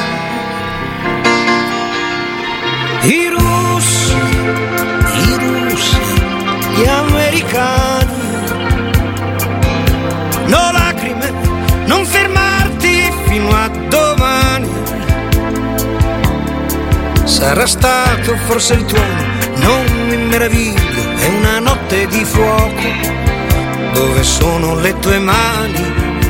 I russi, i russi, gli americani, no lacrime, non fermarti fino a domani. Sarà stato forse il tuono, non mi meraviglio, è una notte di fuoco, dove sono le tue mani.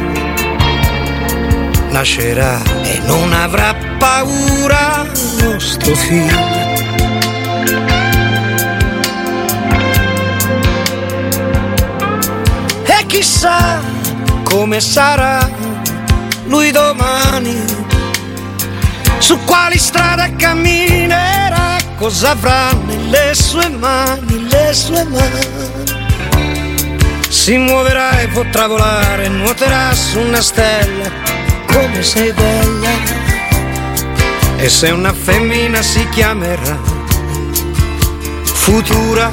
Nascerà e non avrà paura nostro figlio. E chissà come sarà lui domani, su quali strade camminerà, cosa avrà nelle sue mani, le sue mani. Si muoverà e potrà volare, nuoterà su una stella, come sei bella. E se una femmina si chiamerà Futura.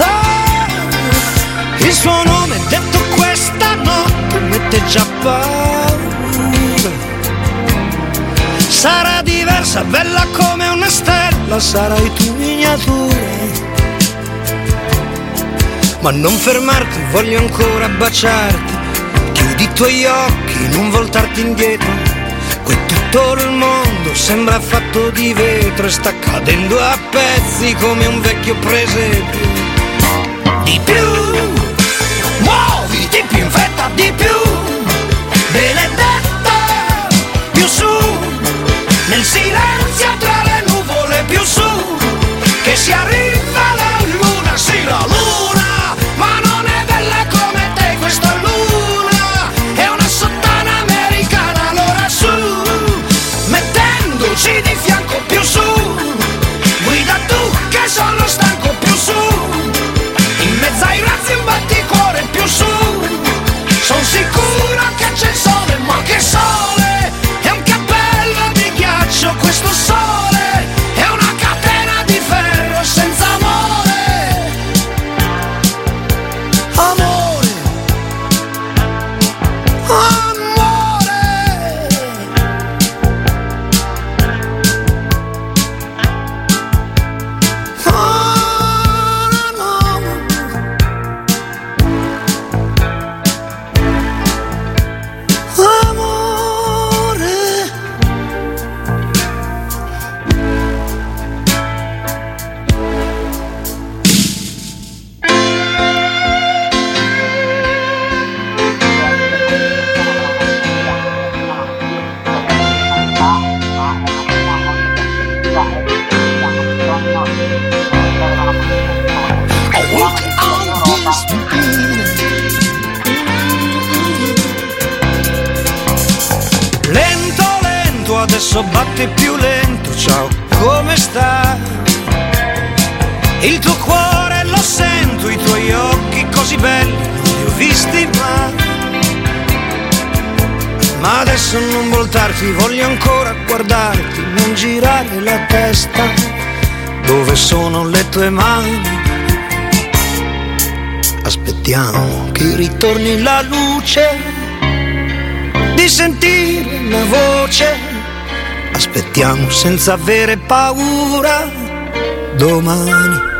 Oh, il suo nome detto questa notte mette già paura. Sarà diversa, bella come una stella, sarai tu miniatura. Ma non fermarti, voglio ancora baciarti. Chiudi i tuoi occhi, non voltarti indietro. Qui tutto il mondo sembra fatto di vetro e sta cadendo a pezzi come un vecchio presepio. Di più, muoviti più in fretta, di più, benedetta, più su. Nel silenzio tra le nuvole più su, che si arriva la luna, sì la luna, ma non è bella come te questa luna, è una sottana americana, allora su, mettendoci di fianco più su, guida tu che sono stanco più su, in mezzo ai razzi. adesso batti più lento, ciao, come sta? Il tuo cuore lo sento, i tuoi occhi così belli non li ho visti mai. Ma adesso non voltarti, voglio ancora guardarti, non girare la testa. Dove sono le tue mani? Aspettiamo che ritorni la luce, di sentire una voce, aspettiamo senza avere paura, domani.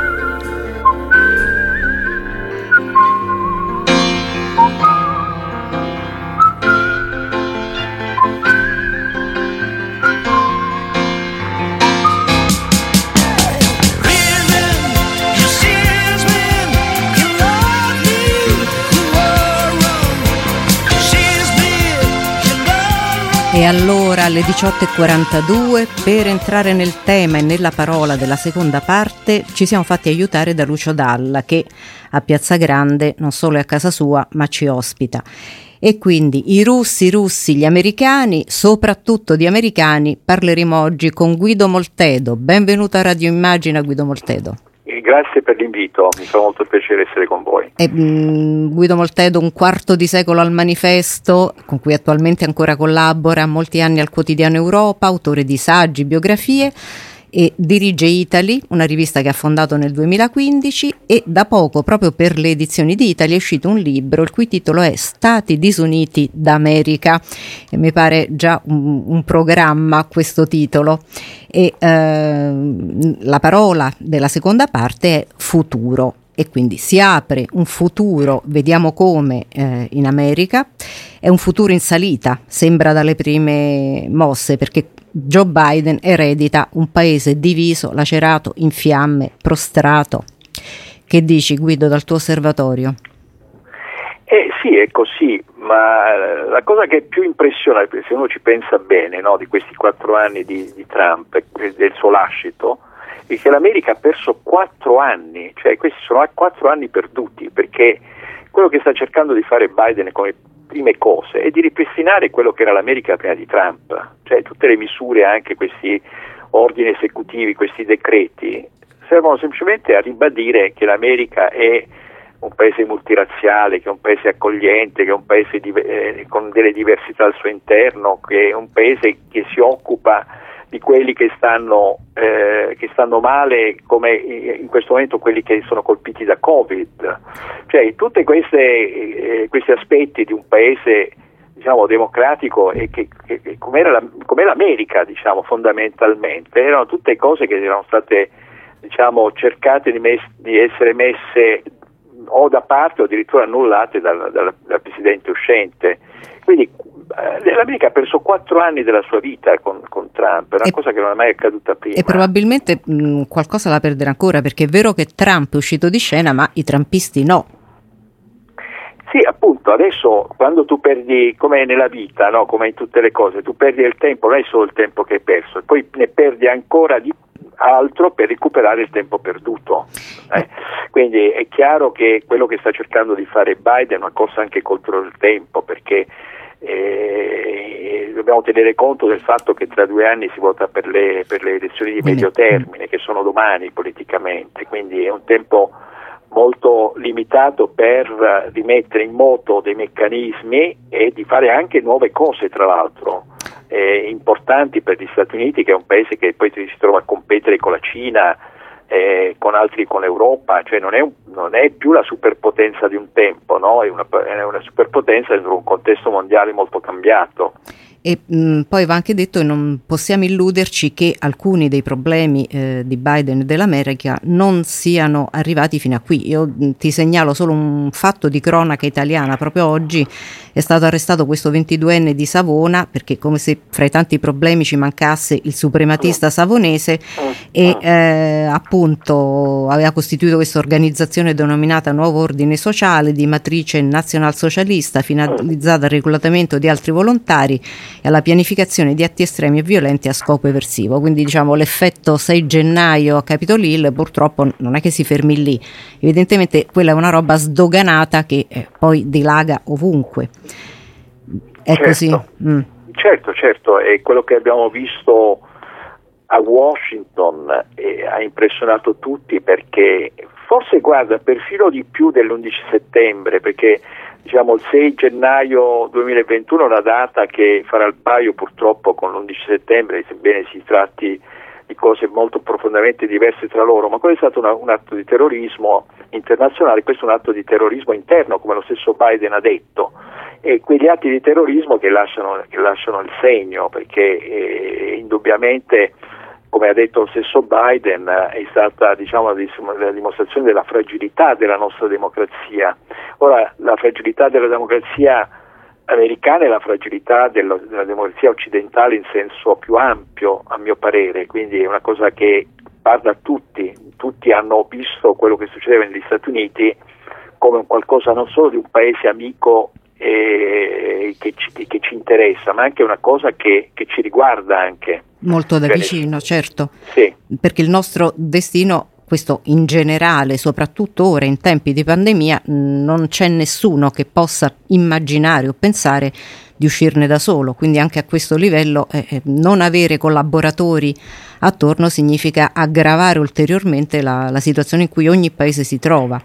E allora alle diciotto e quarantadue, per entrare nel tema e nella parola della seconda parte, ci siamo fatti aiutare da Lucio Dalla, che a Piazza Grande non solo è a casa sua ma ci ospita. E quindi i russi, i russi, gli americani, soprattutto di americani, parleremo oggi con Guido Moltedo. Benvenuto a Radio Immagina, Guido Moltedo. Grazie per l'invito, mi fa molto piacere essere con voi. E, mh, Guido Moltedo, un quarto di secolo al Manifesto, con cui attualmente ancora collabora, molti anni al quotidiano Europa, autore di saggi, biografie, e dirige Italy, una rivista che ha fondato nel duemilaquindici, e da poco, proprio per le edizioni di Italy, è uscito un libro il cui titolo è Stati disuniti d'America, e mi pare già un, un programma questo titolo. E eh, la parola della seconda parte è futuro, e quindi si apre un futuro, vediamo come, eh, in America. È un futuro in salita, sembra dalle prime mosse, perché Joe Biden eredita un paese diviso, lacerato, in fiamme, prostrato. Che dici, Guido, dal tuo osservatorio? Eh sì, è così, ma la cosa che più impressiona, se uno ci pensa bene, no, di questi quattro anni di, di Trump e del suo lascito, è che l'America ha perso quattro anni, cioè questi sono quattro anni perduti, perché quello che sta cercando di fare Biden con prime cose e di ripristinare quello che era l'America prima di Trump, cioè tutte le misure, anche questi ordini esecutivi, questi decreti, servono semplicemente a ribadire che l'America è un paese multirazziale, che è un paese accogliente, che è un paese di, eh, con delle diversità al suo interno, che è un paese che si occupa di quelli che stanno eh, che stanno male, come in questo momento quelli che sono colpiti da Covid. Cioè tutte queste eh, questi aspetti di un paese, diciamo, democratico, e che, che, che come era la, com'è l'America, diciamo, fondamentalmente erano tutte cose che erano state, diciamo, cercate di, mes- di essere messe o da parte o addirittura annullate dal, dal, dal presidente uscente. Quindi l'America ha perso quattro anni della sua vita con, con Trump, è una e, cosa che non è mai accaduta prima. E probabilmente mh, qualcosa la perderà ancora, perché è vero che Trump è uscito di scena, ma i trumpisti no. Sì, appunto, adesso quando tu perdi, come nella vita, no, come in tutte le cose, tu perdi il tempo, non è solo il tempo che hai perso, e poi ne perdi ancora di altro per recuperare il tempo perduto. Eh. Quindi è chiaro che quello che sta cercando di fare Biden è una corsa anche contro il tempo, perché E dobbiamo tenere conto del fatto che tra due anni si vota per le, per le elezioni di medio termine, che sono domani politicamente, quindi è un tempo molto limitato per rimettere in moto dei meccanismi e di fare anche nuove cose, tra l'altro, eh, importanti per gli Stati Uniti, che è un paese che poi si trova a competere con la Cina, Eh, con altri, con l'Europa, cioè non è, un, non è più la superpotenza di un tempo, no? È una, è una superpotenza dentro un contesto mondiale molto cambiato. E mh, poi va anche detto che non possiamo illuderci che alcuni dei problemi eh, di Biden e dell'America non siano arrivati fino a qui. Io ti segnalo solo un fatto di cronaca italiana: proprio oggi è stato arrestato questo ventiduenne di Savona, perché come se fra i tanti problemi ci mancasse il suprematista savonese, e eh, appunto aveva costituito questa organizzazione denominata Nuovo Ordine Sociale, di matrice nazionalsocialista, finalizzata al reclutamento di altri volontari e alla pianificazione di atti estremi e violenti a scopo eversivo. Quindi, diciamo, l'effetto sei gennaio a Capitol Hill purtroppo non è che si fermi lì, evidentemente quella è una roba sdoganata che eh, poi dilaga ovunque. È certo. Così. Mm. Certo, certo, e quello che abbiamo visto a Washington eh, ha impressionato tutti, perché forse, guarda, perfino di più dell'undici settembre, perché diciamo il sei gennaio duemilaventuno è una data che farà il paio purtroppo con l'undici settembre, sebbene si tratti di cose molto profondamente diverse tra loro, ma quello è stato una, un atto di terrorismo internazionale, questo è un atto di terrorismo interno, come lo stesso Biden ha detto, e quegli atti di terrorismo che lasciano, che lasciano il segno, perché eh, indubbiamente, come ha detto lo stesso Biden, è stata, diciamo, la dimostrazione della fragilità della nostra democrazia. Ora, la fragilità della democrazia americana e la fragilità della, della democrazia occidentale in senso più ampio, a mio parere, quindi è una cosa che parla a tutti, tutti hanno visto quello che succedeva negli Stati Uniti come un qualcosa non solo di un paese amico eh, che, ci, che ci interessa, ma anche una cosa che, che ci riguarda anche. Molto da vicino, certo, sì. Perché il nostro destino, questo in generale, soprattutto ora in tempi di pandemia, non c'è nessuno che possa immaginare o pensare di uscirne da solo, quindi anche a questo livello eh, non avere collaboratori attorno significa aggravare ulteriormente la, la situazione in cui ogni paese si trova.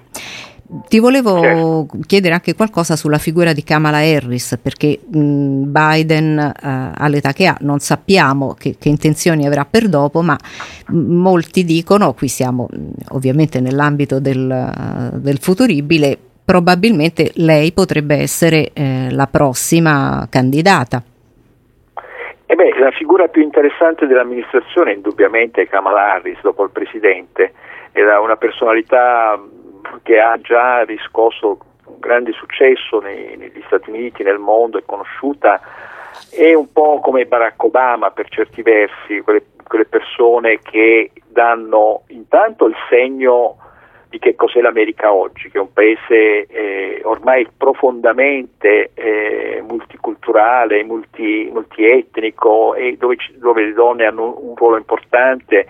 Ti volevo chiedere anche qualcosa sulla figura di Kamala Harris, perché mh, Biden eh, all'età che ha non sappiamo che, che intenzioni avrà per dopo, ma molti dicono, qui siamo ovviamente nell'ambito del, del futuribile, probabilmente lei potrebbe essere eh, la prossima candidata. Eh beh, la figura più interessante dell'amministrazione indubbiamente è Kamala Harris dopo il presidente, era una personalità che ha già riscosso un grande successo nei, negli Stati Uniti, nel mondo, è conosciuta, è un po' come Barack Obama per certi versi, quelle, quelle persone che danno intanto il segno di che cos'è l'America oggi, che è un paese eh, ormai profondamente eh, multiculturale, multi, multietnico, e dove, dove le donne hanno un ruolo importante,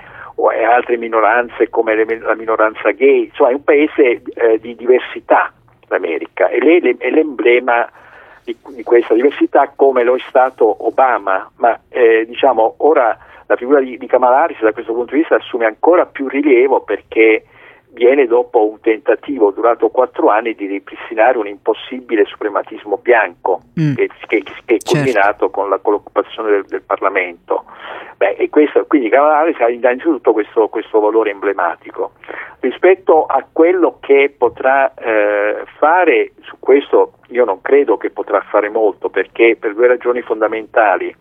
e altre minoranze come le, la minoranza gay, insomma è un paese eh, di diversità l'America, e lei le, è l'emblema di, di questa diversità, come lo è stato Obama, ma eh, diciamo ora la figura di, di Kamala Harris da questo punto di vista assume ancora più rilievo, perché viene dopo un tentativo durato quattro anni di ripristinare un impossibile suprematismo bianco mm. che, che, che è culminato certo. con, la, con l'occupazione del, del Parlamento. Beh, e questo, quindi Kamala Harris ha innanzitutto questo, questo valore emblematico. Rispetto a quello che potrà eh, fare, su questo io non credo che potrà fare molto, perché per due ragioni fondamentali.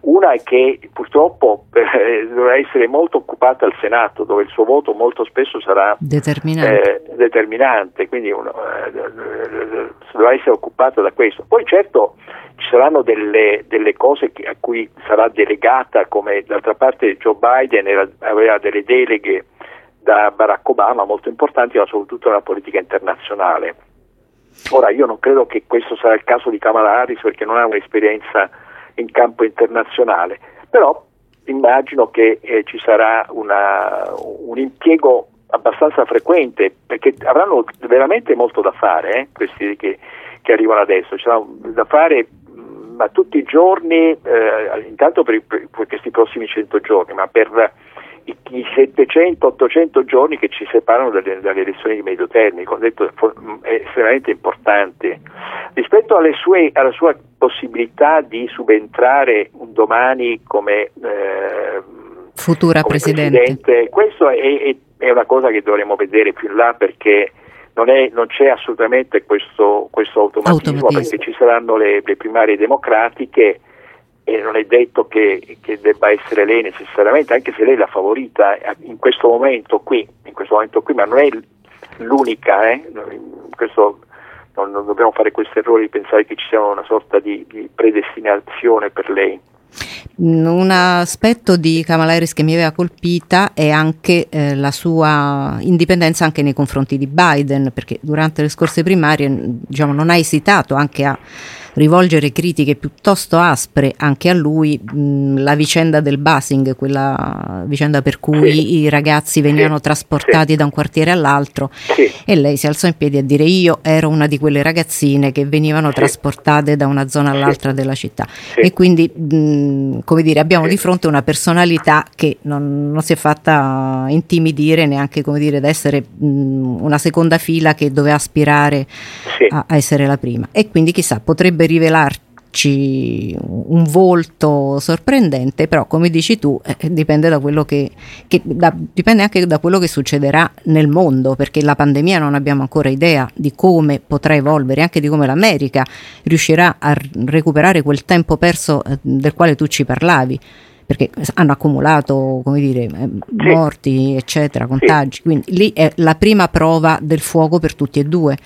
Una è che purtroppo eh, dovrà essere molto occupata al Senato, dove il suo voto molto spesso sarà determinante, eh, determinante quindi uno, eh, dovrà essere occupata da questo. Poi certo ci saranno delle, delle cose che, a cui sarà delegata, come d'altra parte Joe Biden era, aveva delle deleghe da Barack Obama molto importanti, ma soprattutto nella politica internazionale. Ora io non credo che questo sarà il caso di Kamala Harris, perché non ha un'esperienza in campo internazionale, però immagino che eh, ci sarà una, un impiego abbastanza frequente, perché avranno veramente molto da fare eh, questi che, che arrivano adesso, ci sarà da fare ma tutti i giorni, eh, intanto per, per questi prossimi cento giorni, ma per i, i settecento ottocento giorni che ci separano dalle, dalle elezioni di medio termine, come ho detto è estremamente importante. Rispetto alle sue, alla sua possibilità di subentrare un domani come eh, futura come presidente. presidente, questo è, è una cosa che dovremo vedere più in là, perché non, è, non c'è assolutamente questo, questo automatismo, automatismo, perché ci saranno le, le primarie democratiche e non è detto che, che debba essere lei necessariamente, anche se lei l'ha favorita in questo momento qui, in questo momento qui, ma non è l'unica, eh? Questo non dobbiamo fare questo errore di pensare che ci sia una sorta di, di predestinazione per lei. Un aspetto di Kamala Harris che mi aveva colpita è anche eh, la sua indipendenza anche nei confronti di Biden, perché durante le scorse primarie diciamo non ha esitato anche a rivolgere critiche piuttosto aspre anche a lui, mh, la vicenda del busing, quella vicenda per cui sì. i ragazzi venivano sì. trasportati sì. da un quartiere all'altro sì. e lei si alzò in piedi a dire: io ero una di quelle ragazzine che venivano sì. trasportate da una zona all'altra sì. della città sì. e quindi mh, come dire abbiamo sì. di fronte una personalità che non, non si è fatta intimidire neanche come dire da essere mh, una seconda fila che doveva aspirare sì. a, a essere la prima, e quindi chissà, potrebbe rivelarci un volto sorprendente, però come dici tu eh, dipende da quello che, che da, dipende anche da quello che succederà nel mondo, perché la pandemia non abbiamo ancora idea di come potrà evolvere, anche di come l'America riuscirà a recuperare quel tempo perso eh, del quale tu ci parlavi, perché hanno accumulato, come dire, morti, eccetera, contagi, quindi lì è la prima prova del fuoco per tutti e due.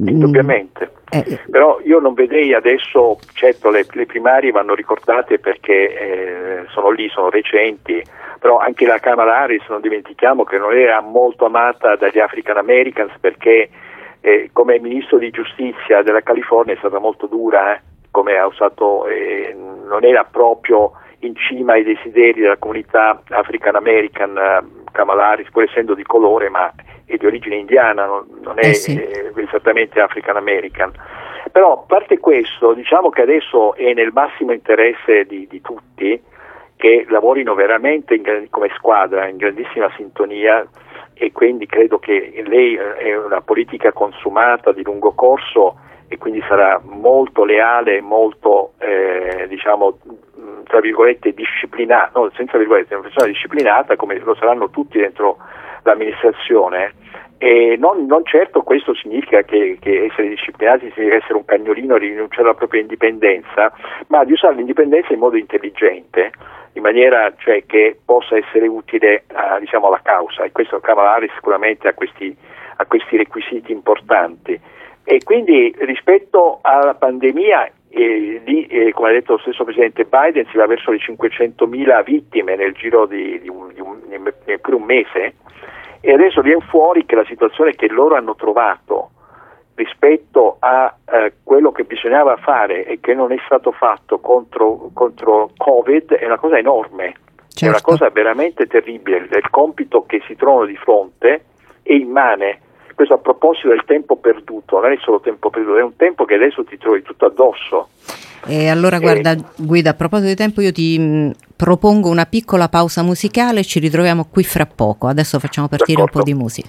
Indubbiamente. Eh. Però io non vedrei adesso, certo le, le primarie vanno ricordate perché eh, sono lì, sono recenti, però anche la Kamala Harris non dimentichiamo che non era molto amata dagli African Americans perché eh, come ministro di giustizia della California è stata molto dura, eh, come ha usato, eh, non era proprio in cima ai desideri della comunità African American eh, Kamala Harris, pur essendo di colore ma è di origine indiana, non, non è eh sì. eh, esattamente African American. Però a parte questo, diciamo che adesso è nel massimo interesse di, di tutti che lavorino veramente in, come squadra, in grandissima sintonia, e quindi credo che lei è una politica consumata di lungo corso e quindi sarà molto leale, molto eh, diciamo tra virgolette disciplinata, no, senza virgolette, una persona disciplinata come lo saranno tutti dentro l'amministrazione, e non, non certo questo significa che, che essere disciplinati significa essere un cagnolino e rinunciare alla propria indipendenza, ma di usare l'indipendenza in modo intelligente, in maniera cioè che possa essere utile a, diciamo, alla causa, e questo Kamala Harris sicuramente ha questi, ha questi requisiti importanti, e quindi rispetto alla pandemia e lì, eh, come ha detto lo stesso presidente Biden, si va verso le cinquecentomila vittime nel giro di, di, un, di, un, di neppure un mese, e adesso viene fuori che la situazione che loro hanno trovato rispetto a eh, quello che bisognava fare e che non è stato fatto contro, contro Covid è una cosa enorme, certo. È una cosa veramente terribile, il compito che si trovano di fronte è immane. Questo a proposito del tempo perduto, non è solo tempo perduto, è un tempo che adesso ti trovi tutto addosso. E allora guarda eh. Guido, a proposito di tempo io ti mh, propongo una piccola pausa musicale, ci ritroviamo qui fra poco, adesso facciamo partire D'accordo. Un po' di musica.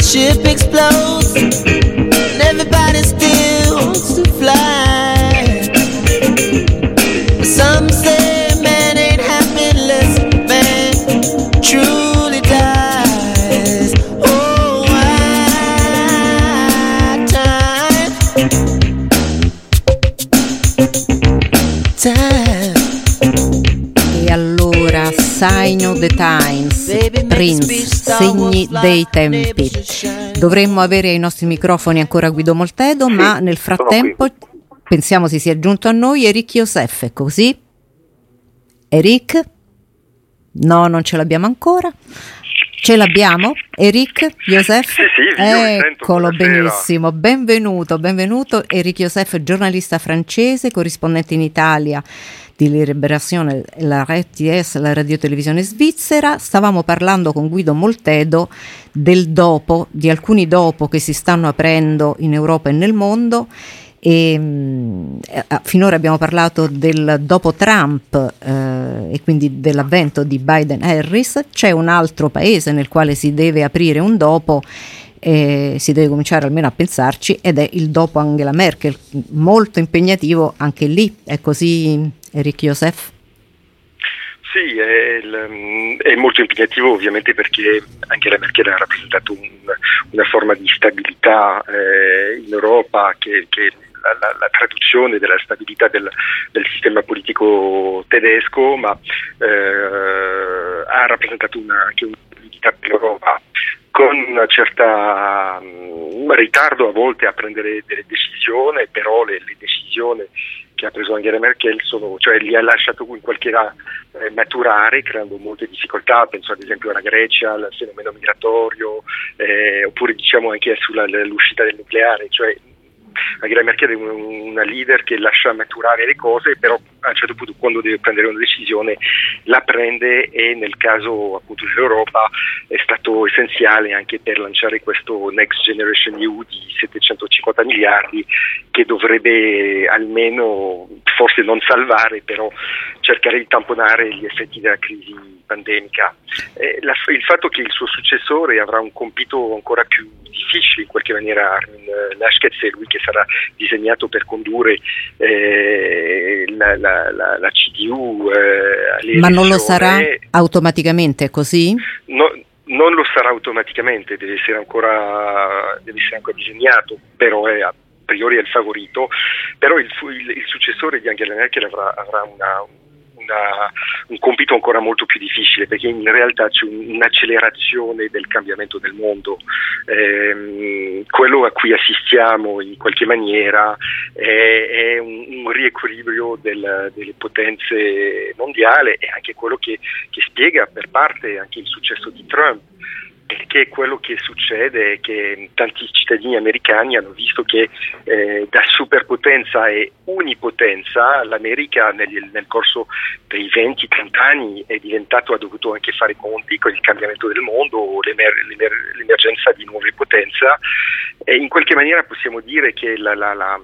Ship explodes and everybody still wants to fly. Some say man ain't happy unless man truly dies. Oh, why of the Times, Prince, segni dei tempi. Dovremmo avere ai nostri microfoni ancora Guido Moltedo, sì, ma nel frattempo pensiamo si sia giunto a noi Eric Jozsef, è così? Eric? No, non ce l'abbiamo ancora. Ce l'abbiamo? Eric Jozsef? Sì, sì, eccolo, benissimo. Benvenuto, benvenuto Eric Jozsef, giornalista francese, corrispondente in Italia di Liberazione, la R T S, la radiotelevisione svizzera. Stavamo parlando con Guido Moltedo del dopo, di alcuni dopo che si stanno aprendo in Europa e nel mondo. E, eh, finora abbiamo parlato del dopo Trump eh, e quindi dell'avvento di Biden-Harris. C'è un altro paese nel quale si deve aprire un dopo, eh, si deve cominciare almeno a pensarci, ed è il dopo Angela Merkel, molto impegnativo anche lì. È così, Eric Jozsef? Sì, è, il, è molto impegnativo ovviamente perché Angela Merkel ha rappresentato un, una forma di stabilità eh, in Europa che, che La, la, la traduzione della stabilità del, del sistema politico tedesco, ma eh, ha rappresentato una, anche una stabilità per l'Europa, con una certa um, ritardo a volte a prendere delle decisioni, però le, le decisioni che ha preso Angela Merkel sono, cioè li ha lasciato in qualche modo eh, maturare, creando molte difficoltà. Penso ad esempio alla Grecia, al fenomeno migratorio, eh, oppure diciamo anche sull'uscita del nucleare, cioè Angela Merkel è una leader che lascia maturare le cose, però a un certo punto quando deve prendere una decisione la prende, e nel caso appunto dell'Europa è stato essenziale anche per lanciare questo Next Generation E U di settecentocinquanta miliardi che dovrebbe almeno, forse non salvare, però cercare di tamponare gli effetti della crisi pandemica. Eh, la, il fatto che il suo successore avrà un compito ancora più difficile in qualche maniera, Armin Laschet, è lui che sarà disegnato per condurre eh, la, la, la, la C D U. Eh, Ma non lo sarà automaticamente così? No, non lo sarà automaticamente, deve essere ancora, deve essere ancora disegnato, però è a priori è il favorito. Però il, il, il successore di Angela Merkel avrà, avrà una, una, un compito ancora molto più difficile, perché in realtà c'è un'accelerazione del cambiamento del mondo. Eh, quello a cui assistiamo in qualche maniera è, è un, un riequilibrio del, delle potenze mondiali, e anche quello che, che spiega per parte anche il successo di Trump. Perché quello che succede è che tanti cittadini americani hanno visto che eh, da superpotenza e unipotenza l'America nel, nel corso dei venti trenta anni è diventato, ha dovuto anche fare conti con il cambiamento del mondo, l'emer, l'emer, l'emergenza di nuove potenze, e in qualche maniera possiamo dire che la, la, la,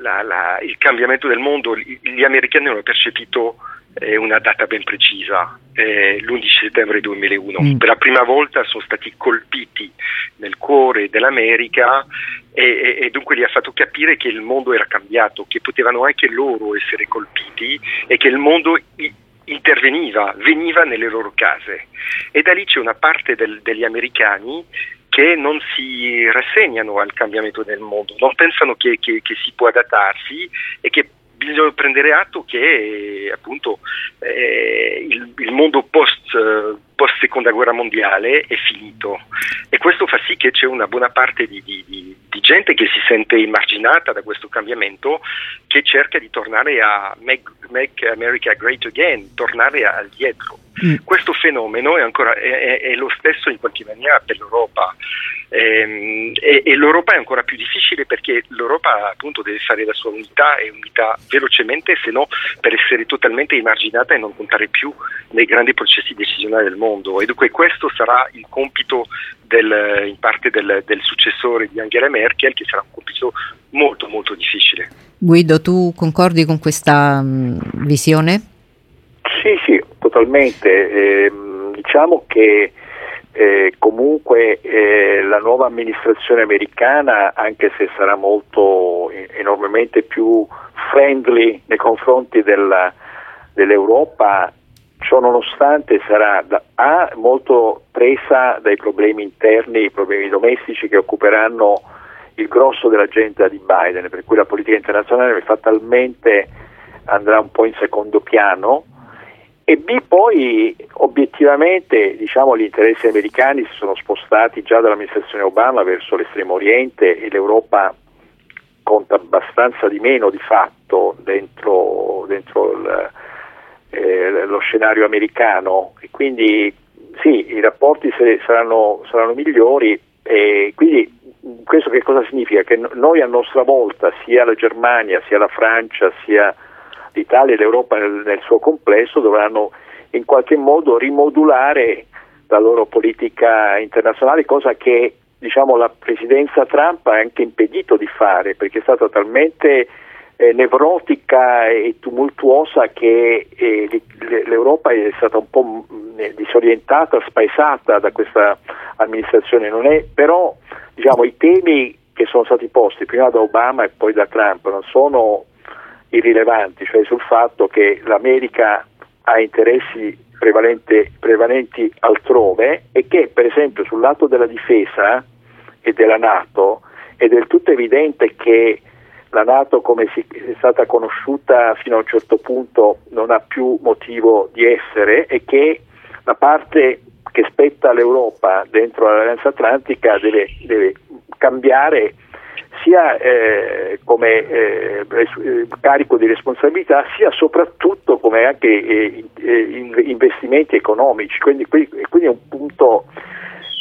la, la, il cambiamento del mondo gli americani hanno percepito è una data ben precisa, eh, l'undici settembre duemilauno. Mm. Per la prima volta sono stati colpiti nel cuore dell'America, e, e, e dunque gli ha fatto capire che il mondo era cambiato, che potevano anche loro essere colpiti e che il mondo i- interveniva, veniva nelle loro case. E da lì c'è una parte del, degli americani che non si rassegnano al cambiamento del mondo, non pensano che, che, che si può adattarsi, e che bisogna prendere atto che appunto eh, il, il mondo post, post seconda guerra mondiale è finito, e questo fa sì che c'è una buona parte di, di, di gente che si sente emarginata da questo cambiamento, che cerca di tornare a make, make America great again, tornare al dietro. Mm. Questo fenomeno è ancora è, è lo stesso in qualche maniera per l'Europa. E, e l'Europa è ancora più difficile, perché l'Europa appunto deve fare la sua unità, e unità velocemente, se no per essere totalmente emarginata e non contare più nei grandi processi decisionali del mondo. E dunque questo sarà il compito del, in parte del, del successore di Angela Merkel, che sarà un compito molto molto difficile. Guido, tu concordi con questa mh, visione? Sì, sì, totalmente. Eh, diciamo che Eh, comunque eh, la nuova amministrazione americana, anche se sarà molto eh, enormemente più friendly nei confronti della, dell'Europa, ciò nonostante sarà da, A, molto presa dai problemi interni, i problemi domestici che occuperanno il grosso dell'agenda di Biden, per cui la politica internazionale fatalmente andrà un po' in secondo piano. e B, poi obiettivamente, diciamo, gli interessi americani si sono spostati già dall'amministrazione Obama verso l'Estremo Oriente e l'Europa conta abbastanza di meno di fatto dentro, dentro il, eh, lo scenario americano, e quindi sì, i rapporti saranno, saranno migliori. E quindi questo che cosa significa? Che noi a nostra volta, sia la Germania, sia la Francia, sia l'Italia e l'Europa nel, nel suo complesso, dovranno in qualche modo rimodulare la loro politica internazionale, cosa che, diciamo, la presidenza Trump ha anche impedito di fare, perché è stata talmente eh, nevrotica e tumultuosa che eh, l'Europa è stata un po' disorientata, spaesata da questa amministrazione. Non è però, diciamo, i temi che sono stati posti prima da Obama e poi da Trump non sono irrilevanti, cioè sul fatto che l'America ha interessi prevalente, prevalenti altrove, e che per esempio sul lato della difesa e della NATO è del tutto evidente che la NATO, come si, è stata conosciuta fino a un certo punto, non ha più motivo di essere, e che la parte che spetta all'Europa dentro l'Alleanza Atlantica deve, deve cambiare sia eh, come eh, carico di responsabilità, sia soprattutto come anche eh, investimenti economici. Quindi, quindi è un punto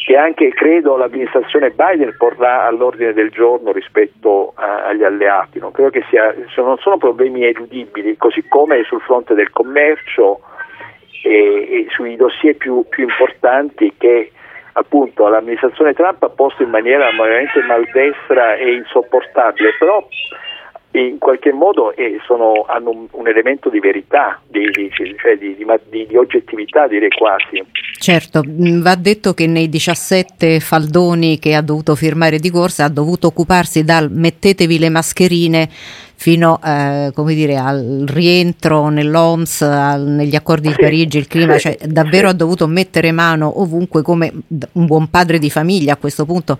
che anche credo l'amministrazione Biden porrà all'ordine del giorno rispetto a, agli alleati. Non credo che sia, non sono problemi eludibili, così come sul fronte del commercio e, e sui dossier più, più importanti che appunto l'amministrazione Trump ha posto in maniera veramente maldestra e insopportabile, però in qualche modo eh, sono, hanno un, un elemento di verità, di, di, cioè di, di, di oggettività, direi quasi. Certo, va detto che nei diciassette faldoni che ha dovuto firmare di corsa ha dovuto occuparsi dal mettetevi le mascherine fino eh, come dire, al rientro nell'OMS, al, negli accordi sì, di Parigi, il clima, sì, cioè davvero sì. Ha dovuto mettere mano ovunque, come un buon padre di famiglia a questo punto,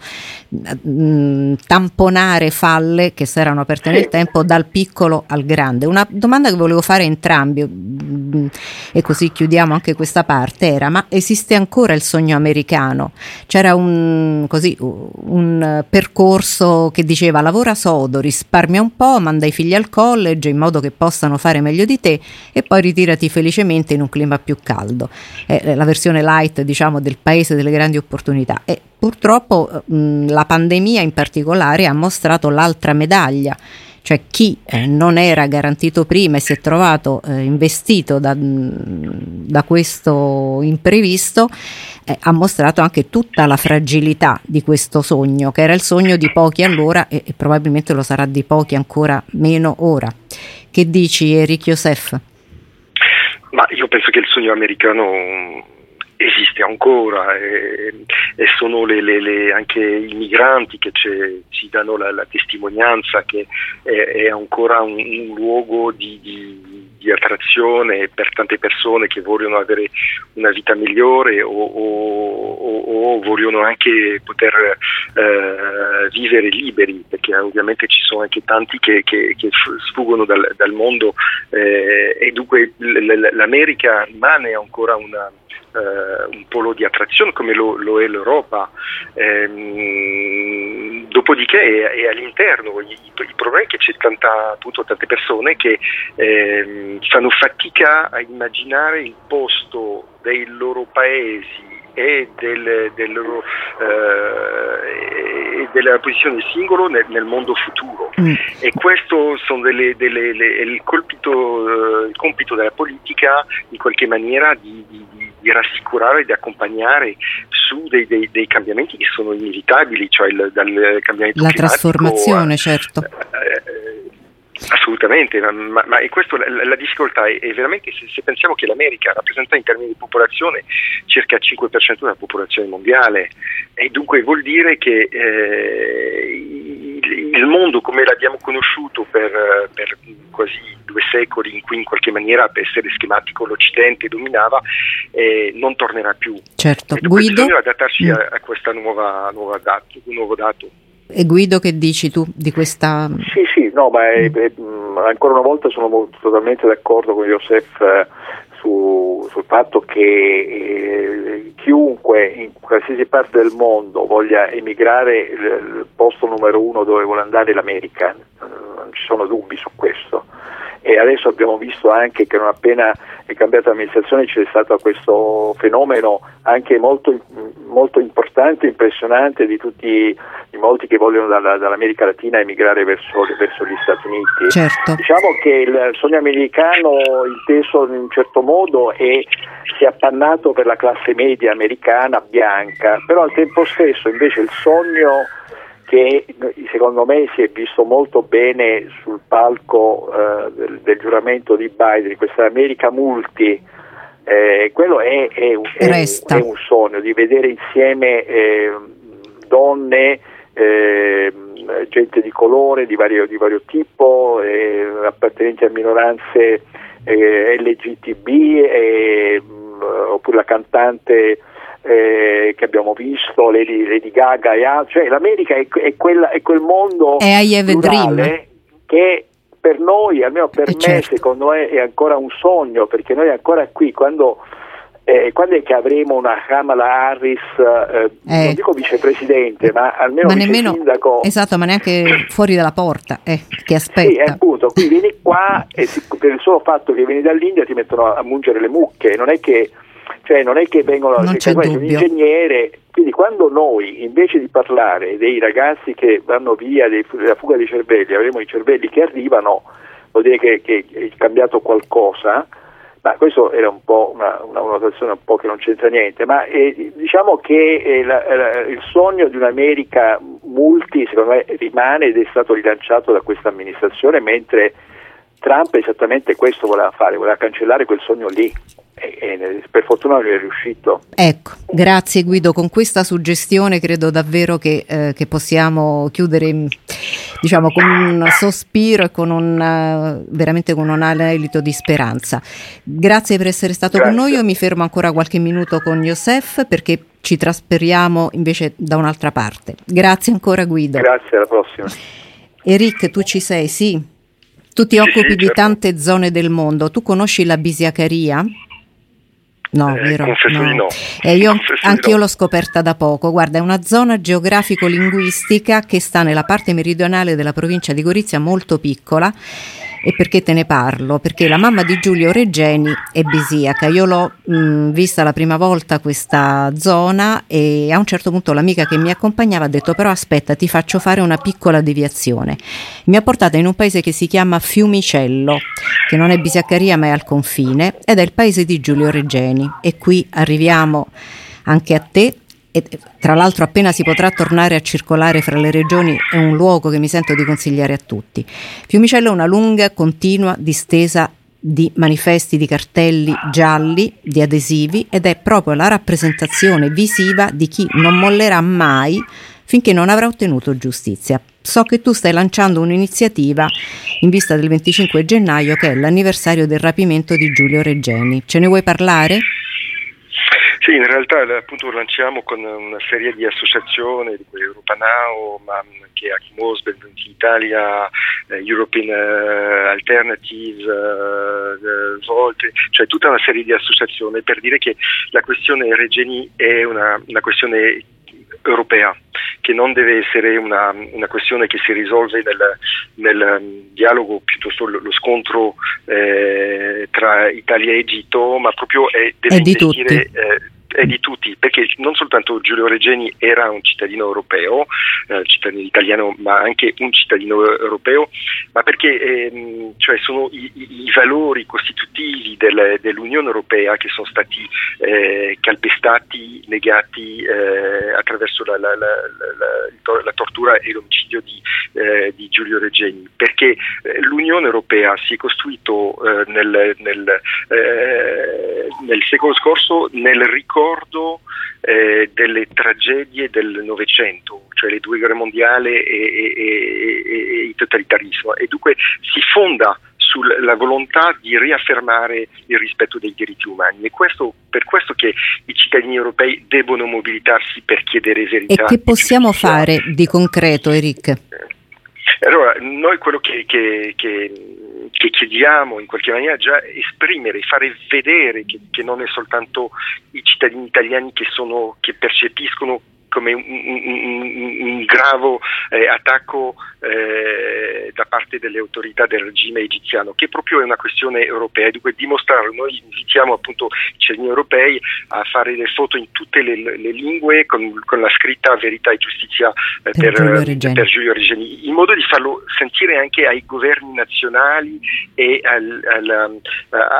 mh, tamponare falle che si erano aperte sì. nel tempo, dal piccolo al grande. Una domanda che volevo fare a entrambi, mh, e così chiudiamo anche questa parte, era: ma esiste ancora il sogno americano? C'era un, così, un percorso che diceva lavora sodo, risparmia un po', manda i figli al college in modo che possano fare meglio di te e poi ritirati felicemente in un clima più caldo. È la versione light, diciamo, del paese delle grandi opportunità. E purtroppo mh, la pandemia in particolare ha mostrato l'altra medaglia, cioè chi eh, non era garantito prima e si è trovato eh, investito da, da questo imprevisto, eh, ha mostrato anche tutta la fragilità di questo sogno, che era il sogno di pochi allora e, e probabilmente lo sarà di pochi ancora meno ora. Che dici, Eric Jozsef? Ma io penso che il sogno americano esiste ancora, e, e sono le, le, le, anche i migranti che ci danno la, la testimonianza che è, è ancora un, un luogo di, di, di attrazione per tante persone che vogliono avere una vita migliore o, o, o, o vogliono anche poter eh, vivere liberi, perché ovviamente ci sono anche tanti che, che, che sfuggono dal, dal mondo eh, e dunque l'America rimane ancora una Uh, un polo di attrazione come lo, lo è l'Europa, ehm, dopodiché è, è all'interno. I, i problemi è che c'è tanta, appunto, tante persone che ehm, fanno fatica a immaginare il posto dei loro paesi e del, del loro, eh, e della posizione singolo nel, nel mondo futuro. Mm. E questo sono delle, delle, le, il, compito, il compito della politica, in qualche maniera, di, di di rassicurare e di accompagnare su dei, dei, dei cambiamenti che sono inevitabili, cioè il, dal cambiamento la climatico, trasformazione, a, certo. Eh, assolutamente, ma, ma, ma e questo, la, la difficoltà è, è veramente, se, se pensiamo che l'America rappresenta in termini di popolazione circa il cinque per cento della popolazione mondiale, e dunque vuol dire che eh, il, il mondo come l'abbiamo conosciuto per, per quasi due secoli, in cui in qualche maniera, per essere schematico, l'Occidente dominava, eh, non tornerà più. Certo. E dunque Guido, bisogna adattarci mm. a, a questa nuova, nuova dato, un nuovo dato. E Guido, che dici tu di questa? Sì, sì, no, ma è, è, ancora una volta sono totalmente d'accordo con Jozsef su, sul fatto che eh, chiunque in qualsiasi parte del mondo voglia emigrare, il posto numero uno dove vuole andare è l'America, non ci sono dubbi su questo. E adesso abbiamo visto anche che non appena è cambiata l'amministrazione c'è stato questo fenomeno anche molto, molto importante, impressionante, di tutti i molti che vogliono dalla, dall'America Latina emigrare verso, verso gli Stati Uniti. Certo. Diciamo che il sogno americano, inteso in un certo modo, è, si è appannato per la classe media americana bianca, però al tempo stesso invece il sogno che secondo me si è visto molto bene sul palco eh, del, del giuramento di Biden, di questa America multi, eh, quello è, è, è, Resta. è un sogno, di vedere insieme eh, donne, eh, gente di colore, di vario, di vario tipo, eh, appartenenti a minoranze eh, L G B T, eh, oppure la cantante Eh, che abbiamo visto, Lady, Lady Gaga e altri. Cioè l'America è, è, quella, è quel mondo plurale che per noi, almeno per eh me, certo. secondo me è ancora un sogno, perché noi ancora qui, quando, eh, quando è che avremo una Kamala Harris, eh, eh. non dico vicepresidente, ma almeno ma vice nemmeno, sindaco. Esatto, ma neanche fuori dalla porta, eh, che aspetta. Sì, appunto, qui vieni qua e per il solo fatto che vieni dall'India ti mettono a mungere le mucche, non è che Cioè non è che vengono non c'è dubbio. Un ingegnere, quindi quando noi invece di parlare dei ragazzi che vanno via, dei, della fuga dei cervelli, avremo i cervelli che arrivano, vuol dire che, che è cambiato qualcosa, ma questo era un po' una, una notazione un po' che non c'entra niente, ma eh, diciamo che eh, la, la, il sogno di un'America multi secondo me rimane ed è stato rilanciato da questa amministrazione, mentre Trump esattamente questo voleva fare, voleva cancellare quel sogno lì. E per fortuna non è riuscito. Ecco, grazie Guido, con questa suggestione credo davvero che, eh, che possiamo chiudere, diciamo, con un sospiro e con un veramente con un alito di speranza. Grazie per essere stato grazie. con noi. Io mi fermo ancora qualche minuto con Jozsef perché ci trasferiamo invece da un'altra parte. Grazie ancora Guido. Grazie, alla prossima. Eric, tu ci sei? Sì, tu ti sì, occupi sì, certo. di tante zone del mondo. Tu conosci la Bisiacaria? No, eh, vero? Confesso no. di no. Eh, io, anche io no. l'ho scoperta da poco. Guarda, è una zona geografico-linguistica che sta nella parte meridionale della provincia di Gorizia, molto piccola. E perché te ne parlo? Perché la mamma di Giulio Regeni è bisiaca. Io l'ho mh, vista la prima volta questa zona e a un certo punto l'amica che mi accompagnava ha detto: però aspetta, ti faccio fare una piccola deviazione. Mi ha portata in un paese che si chiama Fiumicello, che non è Bisiacaria ma è al confine, ed è il paese di Giulio Regeni. E qui arriviamo anche a te. E tra l'altro appena si potrà tornare a circolare fra le regioni è un luogo che mi sento di consigliare a tutti. Fiumicello è una lunga, continua distesa di manifesti, di cartelli gialli, di adesivi, ed è proprio la rappresentazione visiva di chi non mollerà mai finché non avrà ottenuto giustizia. So che tu stai lanciando un'iniziativa in vista del venticinque gennaio, che è l'anniversario del rapimento di Giulio Regeni. Ce ne vuoi parlare? Sì, in realtà appunto lanciamo con una serie di associazioni, di Europa Now, ma che Achimos, Benvenuti in Italia, eh, European eh, Alternatives, eh, Volte, cioè tutta una serie di associazioni per dire che la questione Regeni è una, una questione europea, che non deve essere una, una questione che si risolve nel, nel dialogo, piuttosto lo, lo scontro eh, tra Italia e Egitto, ma proprio è, deve è di tutti. Eh, è di tutti, perché non soltanto Giulio Regeni era un cittadino europeo, eh, cittadino italiano, ma anche un cittadino europeo, ma perché ehm, cioè sono i, i valori costitutivi del, dell'Unione Europea che sono stati eh, calpestati, negati eh, attraverso la, la, la, la, la tortura e l'omicidio di, eh, di Giulio Regeni, perché eh, l'Unione Europea si è costruito eh, nel, nel, eh, nel secolo scorso nel ricordo ricordo eh, delle tragedie del Novecento, cioè le due guerre mondiali e, e, e, e il totalitarismo, e dunque si fonda sulla volontà di riaffermare il rispetto dei diritti umani. E questo, per questo che i cittadini europei debbono mobilitarsi per chiedere verità. E che possiamo fare di concreto, Eric? Allora, noi quello che, che, che che chiediamo in qualche maniera già esprimere, fare vedere che, che non è soltanto i cittadini italiani che sono, che percepiscono come un, un, un grave eh, attacco eh, da parte delle autorità del regime egiziano, che proprio è una questione europea. Dunque dimostrare, noi invitiamo appunto i cittadini europei a fare le foto in tutte le, le lingue con, con la scritta verità e giustizia eh, per, per, per Giulio Regeni, in modo di farlo sentire anche ai governi nazionali e al, al,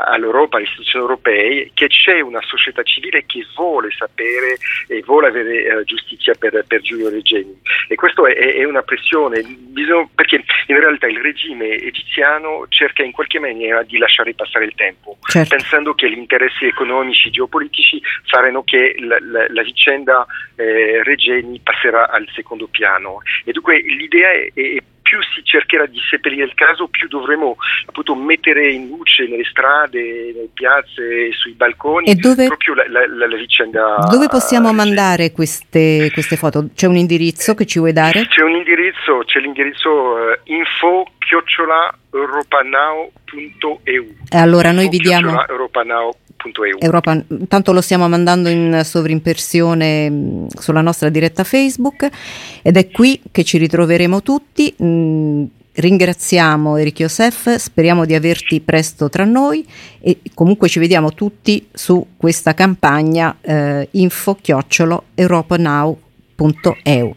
all'Europa, alle istituzioni europee, che c'è una società civile che vuole sapere e vuole avere eh, giustizia per, per Giulio Regeni, e questo è, è una pressione. Bisogna, perché in realtà il regime egiziano cerca in qualche maniera di lasciare passare il tempo, certo, pensando che gli interessi economici, geopolitici faranno che la, la, la vicenda eh, Regeni passerà al secondo piano, e dunque l'idea è, è più si cercherà di seppellire il caso, più dovremo appunto mettere in luce nelle strade, nelle piazze, sui balconi, e dove, proprio la, la, la vicenda. Dove possiamo mandare queste, queste foto? C'è un indirizzo che ci vuoi dare? C'è un indirizzo, c'è l'indirizzo uh, info chiocciola europanao.eu. Allora noi vi diamo Europa, tanto lo stiamo mandando in sovrimpressione sulla nostra diretta Facebook, ed è qui che ci ritroveremo tutti. Mm, ringraziamo Eric Jozsef, speriamo di averti presto tra noi, e comunque ci vediamo tutti su questa campagna eh, info chiocciola europanow punto eu.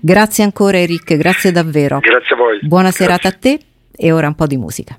Grazie ancora Eric, grazie davvero. Grazie a voi. Buona grazie. serata a te, e ora un po' di musica.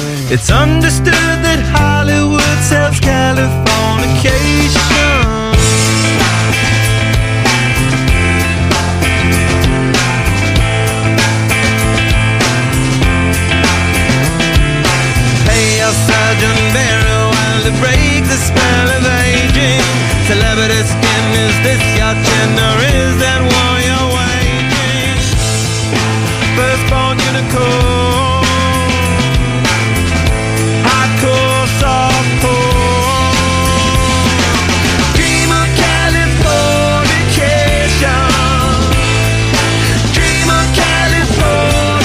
It's understood that Hollywood sells Californication. Sergeant Barry, while they break the spell of aging, celebrity skin, is this your gender, is that why you're waiting? Firstborn unicorn, hardcore softcore, dream of Californication, dream of Californication,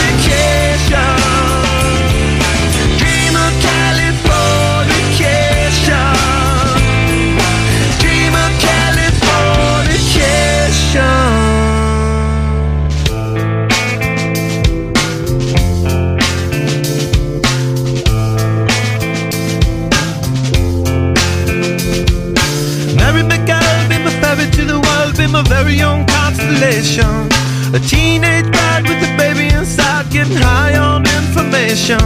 my very young constellation, a teenage bride with a baby inside, getting high on information,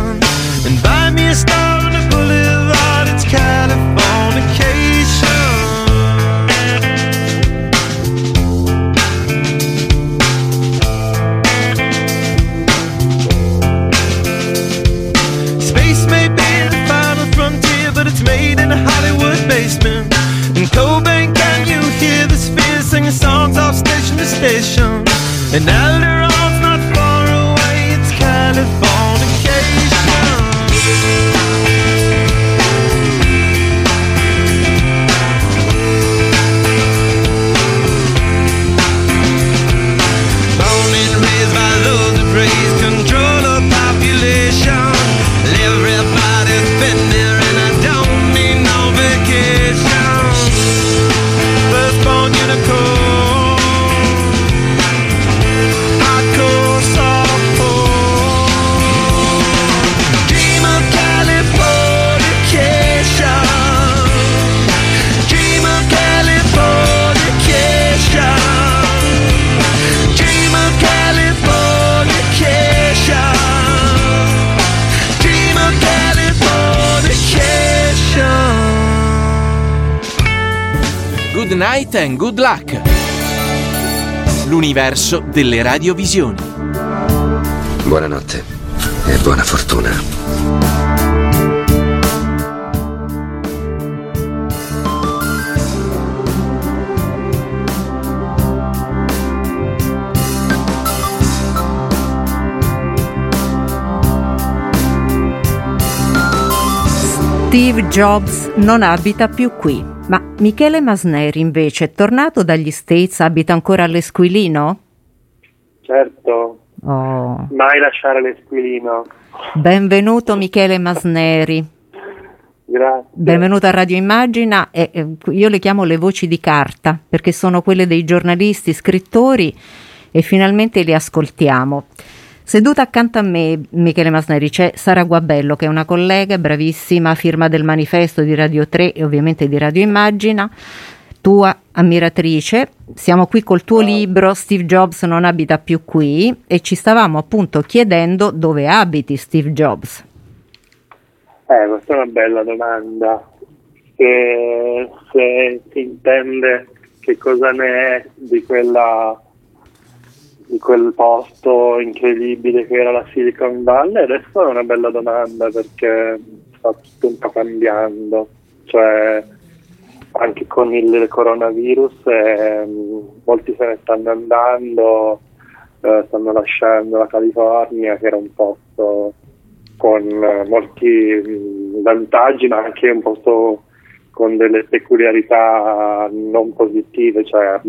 and buy me a star on the boulevard, it's Californication. Space may be the final frontier, but it's made in a Hollywood basement, in Cobain, singing songs off station to station, and Alderon's not far away, it's Californication. I Good night and good luck. L'universo delle radiovisioni. Buonanotte e buona fortuna. Steve Jobs non abita più qui, ma Michele Masneri invece, tornato dagli States, abita ancora all'Esquilino? Certo, oh. Mai lasciare l'Esquilino. Benvenuto Michele Masneri. Grazie. Benvenuto a Radio Immagina, e io le chiamo le voci di carta, perché sono quelle dei giornalisti, scrittori, e finalmente le ascoltiamo. Seduta accanto a me, Michele Masneri, c'è Sara Guabello, che è una collega bravissima, firma del Manifesto di Radio tre e ovviamente di Radio Immagina, tua ammiratrice. Siamo qui col tuo libro Steve Jobs non abita più qui, e ci stavamo appunto chiedendo dove abiti Steve Jobs. Eh, questa è una bella domanda. E se si intende che cosa ne è di quella... di quel posto incredibile che era la Silicon Valley, adesso è una bella domanda, perché sta tutto un po' cambiando, cioè anche con il coronavirus eh, molti se ne stanno andando, eh, stanno lasciando la California, che era un posto con molti vantaggi ma anche un posto con delle peculiarità non positive, cioè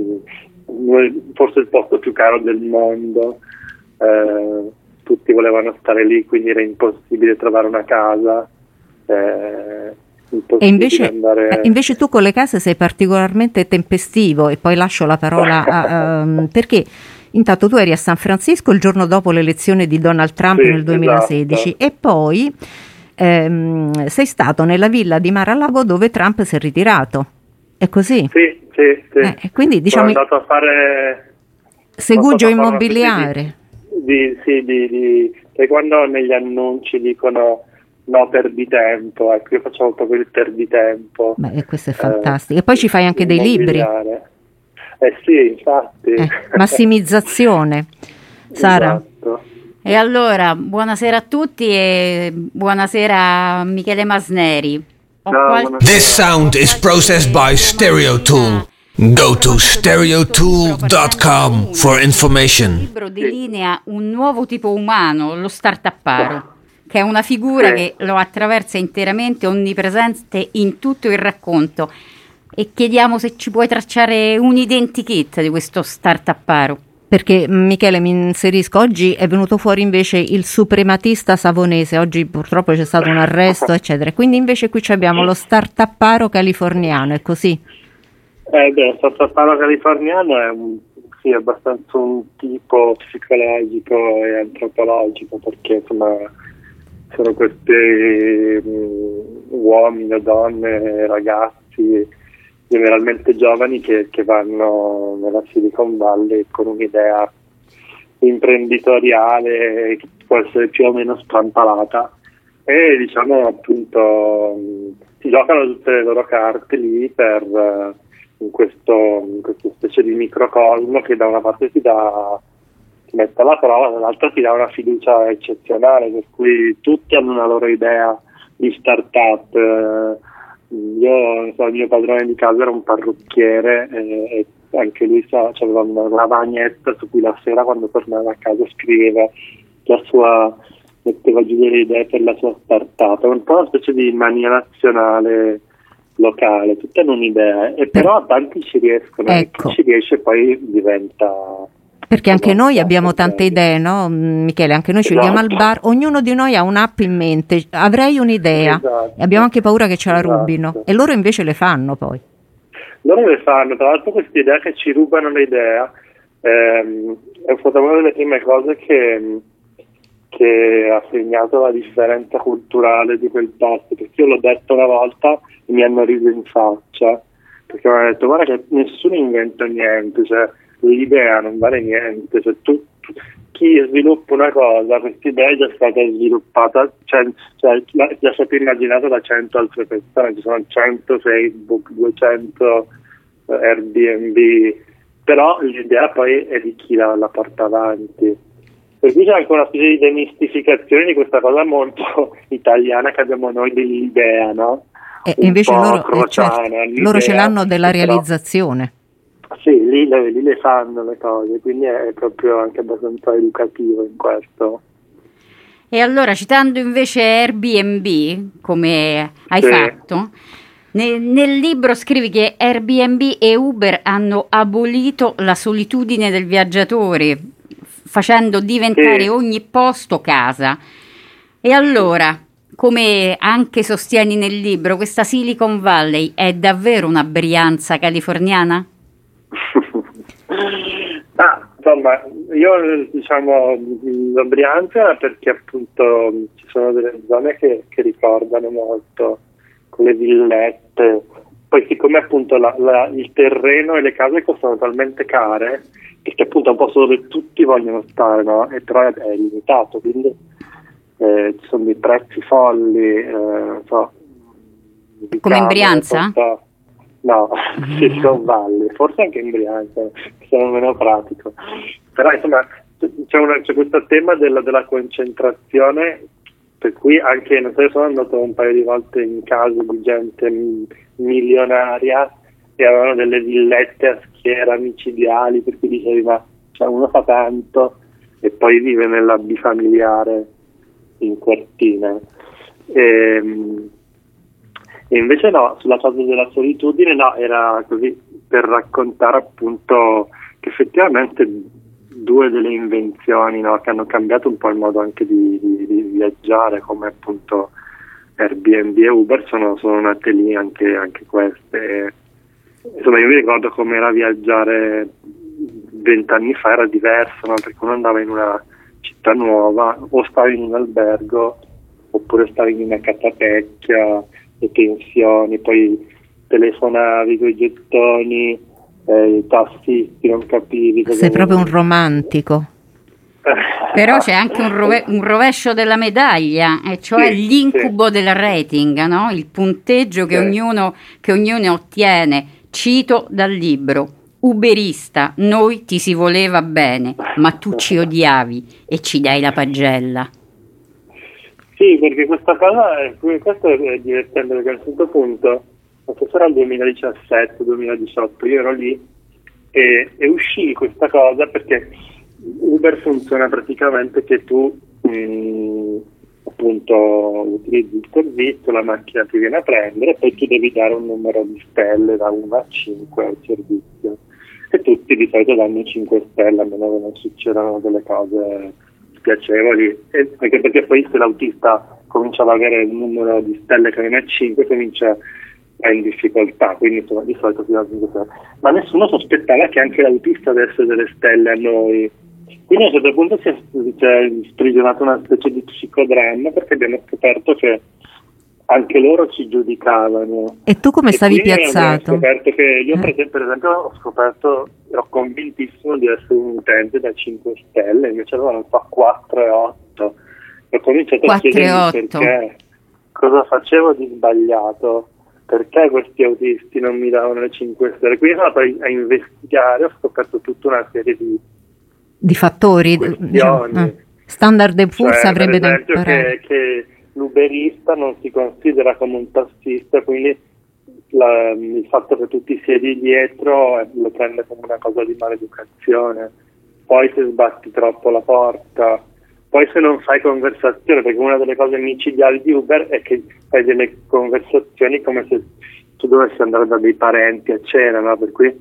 forse il posto più caro del mondo, eh, tutti volevano stare lì, quindi era impossibile trovare una casa, eh, impossibile e invece, andare... invece tu con le case sei particolarmente tempestivo, e poi lascio la parola a, um, perché intanto tu eri a San Francisco il giorno dopo l'elezione di Donald Trump, sì, nel duemilasedici, esatto. E poi ehm, sei stato nella villa di Mar-a-Lago dove Trump si è ritirato, è così? Sì. Sì, sì. Eh, quindi diciamo sono andato a fare segugio immobiliare di, di, sì, di, di, che quando negli annunci dicono no perditempo, ecco, io facevo proprio il perditempo. Beh, questo è fantastico, eh, e poi ci fai anche dei libri, eh sì, infatti, eh, massimizzazione. Sara, esatto. E allora buonasera a tutti e buonasera Michele Masneri. No, This sound is processed by Stereotool. Go to stereotool dot com for information. Il libro delinea un nuovo tipo umano, lo startupparo, che è una figura che lo attraversa interamente, onnipresente in tutto il racconto. E chiediamo se ci puoi tracciare un identikit di questo startupparo. Perché Michele, mi inserisco, oggi è venuto fuori invece il suprematista savonese, oggi purtroppo c'è stato un arresto eccetera, quindi invece qui abbiamo lo startupparo californiano, è così? Eh beh, lo startupparo californiano è un, sì, abbastanza un tipo psicologico e antropologico, perché insomma sono questi um, uomini, donne, ragazzi generalmente giovani che, che vanno nella Silicon Valley con un'idea imprenditoriale che può essere più o meno strampalata, e diciamo appunto si giocano tutte le loro carte lì per in questo in questa specie di microcolmo che da una parte ti dà, ti mette alla prova, dall'altra ti dà una fiducia eccezionale, per cui tutti hanno una loro idea di startup. Eh, Io, so, il mio padrone di casa era un parrucchiere, eh, e anche lui so, aveva una lavagnetta su cui la sera quando tornava a casa scriveva la sua, metteva giù delle idee per la sua startup. È un po' una specie di mania nazionale locale, tutta un'idea, e però a tanti ci riescono, ecco. E chi ci riesce poi diventa... Perché anche noi abbiamo tante idee, no Michele? Anche noi ci vediamo, esatto, al bar, ognuno di noi ha un'app in mente, avrei un'idea, esatto, e abbiamo anche paura che ce la, esatto, rubino, e loro invece le fanno poi. Loro le fanno, tra l'altro questa idea che ci rubano l'idea ehm, è stata una delle prime cose che, che ha segnato la differenza culturale di quel posto, perché io l'ho detto una volta e mi hanno riso in faccia, perché mi hanno detto guarda che nessuno inventa niente, cioè l'idea non vale niente, cioè tu, tu, chi sviluppa una cosa, questa idea è già stata sviluppata, cioè, cioè la, è stata immaginata da cento altre persone, ci sono cento Facebook, duecento Airbnb, però l'idea poi è di chi la, la porta avanti. Per cui c'è anche una specie di demistificazione di questa cosa molto italiana che abbiamo noi dell'idea, no? E un invece loro, crociana, certo, loro ce l'hanno della realizzazione. Però, sì, lì, lì le fanno le cose, quindi è proprio anche abbastanza educativo in questo. E allora, citando invece Airbnb, come hai sì. fatto, nel, nel libro scrivi che Airbnb e Uber hanno abolito la solitudine del viaggiatore, facendo diventare sì. ogni posto casa. E allora, come anche sostieni nel libro, questa Silicon Valley è davvero una Brianza californiana? Ah, insomma, io diciamo la Brianza perché appunto ci sono delle zone che, che ricordano molto, con le villette, poi siccome appunto la, la, il terreno e le case costano talmente care che appunto è un posto dove tutti vogliono stare, no? E però è, è limitato, quindi eh, ci sono dei prezzi folli, eh, so, di come in Brianza? Porta... No, Silicon Valley, forse anche in Brianza, sono meno pratico. Però insomma c'è, una, c'è questo tema della, della concentrazione, per cui anche, non so, io sono andato un paio di volte in case di gente milionaria e avevano delle villette a schiera micidiali, per cui dicevi ma cioè, uno fa tanto e poi vive nella bifamiliare in quartina. E, E invece no, sulla cosa della solitudine no, era così per raccontare appunto che effettivamente due delle invenzioni, no, che hanno cambiato un po' il modo anche di, di, di viaggiare, come appunto Airbnb e Uber, sono, sono nate lì anche, anche queste. Insomma, io mi ricordo come era viaggiare vent'anni fa, era diverso, no? Perché uno andava in una città nuova, o stavi in un albergo, oppure stavi in una catapecchia, le pensioni, poi telefonavi con i gettoni, eh, i tassisti, non capivi. Sei non... proprio un romantico. Però c'è anche un, rove- un rovescio della medaglia, e cioè sì, l'incubo sì. del rating, no? Il punteggio che, sì. ognuno, che ognuno ottiene. Cito dal libro: Uberista, noi ti si voleva bene, ma tu ci odiavi e ci dai la pagella. Sì, perché questa cosa, questo è divertente, perché a un certo punto, non so se era il duemiladiciassette duemiladiciotto, io ero lì e, e uscì questa cosa, perché Uber funziona praticamente che tu mh, appunto utilizzi il servizio, la macchina ti viene a prendere, poi tu devi dare un numero di stelle da uno a cinque al servizio, e tutti di solito danno cinque stelle, a meno che non succedano delle cose piacevoli, e anche perché poi se l'autista comincia ad avere il numero di stelle che viene a cinque, comincia a in difficoltà, quindi insomma di solito si va a cinque stelle. Ma nessuno sospettava che anche l'autista desse delle stelle a noi, quindi a un certo punto si è, si è sprigionata una specie di psicodramma, perché abbiamo scoperto che anche loro ci giudicavano. E tu come e stavi piazzato? Ho scoperto che io, per esempio, ho scoperto, ero convintissimo di essere un utente da cinque stelle, invece allora non fa quattro e otto. E ho cominciato a chiedermi perché, cosa facevo di sbagliato, perché questi autisti non mi davano le cinque stelle. Quindi sono andato a investigare, ho scoperto tutta una serie di, di fattori, diciamo, eh. Standard and Poor's, cioè, avrebbe da imparare. Che, che l'uberista non si considera come un tassista, quindi la, il fatto che tu ti siedi dietro lo prende come una cosa di maleducazione, poi se sbatti troppo la porta, poi se non fai conversazione, perché una delle cose micidiali di Uber è che fai delle conversazioni come se tu dovessi andare da dei parenti a cena, no? Per cui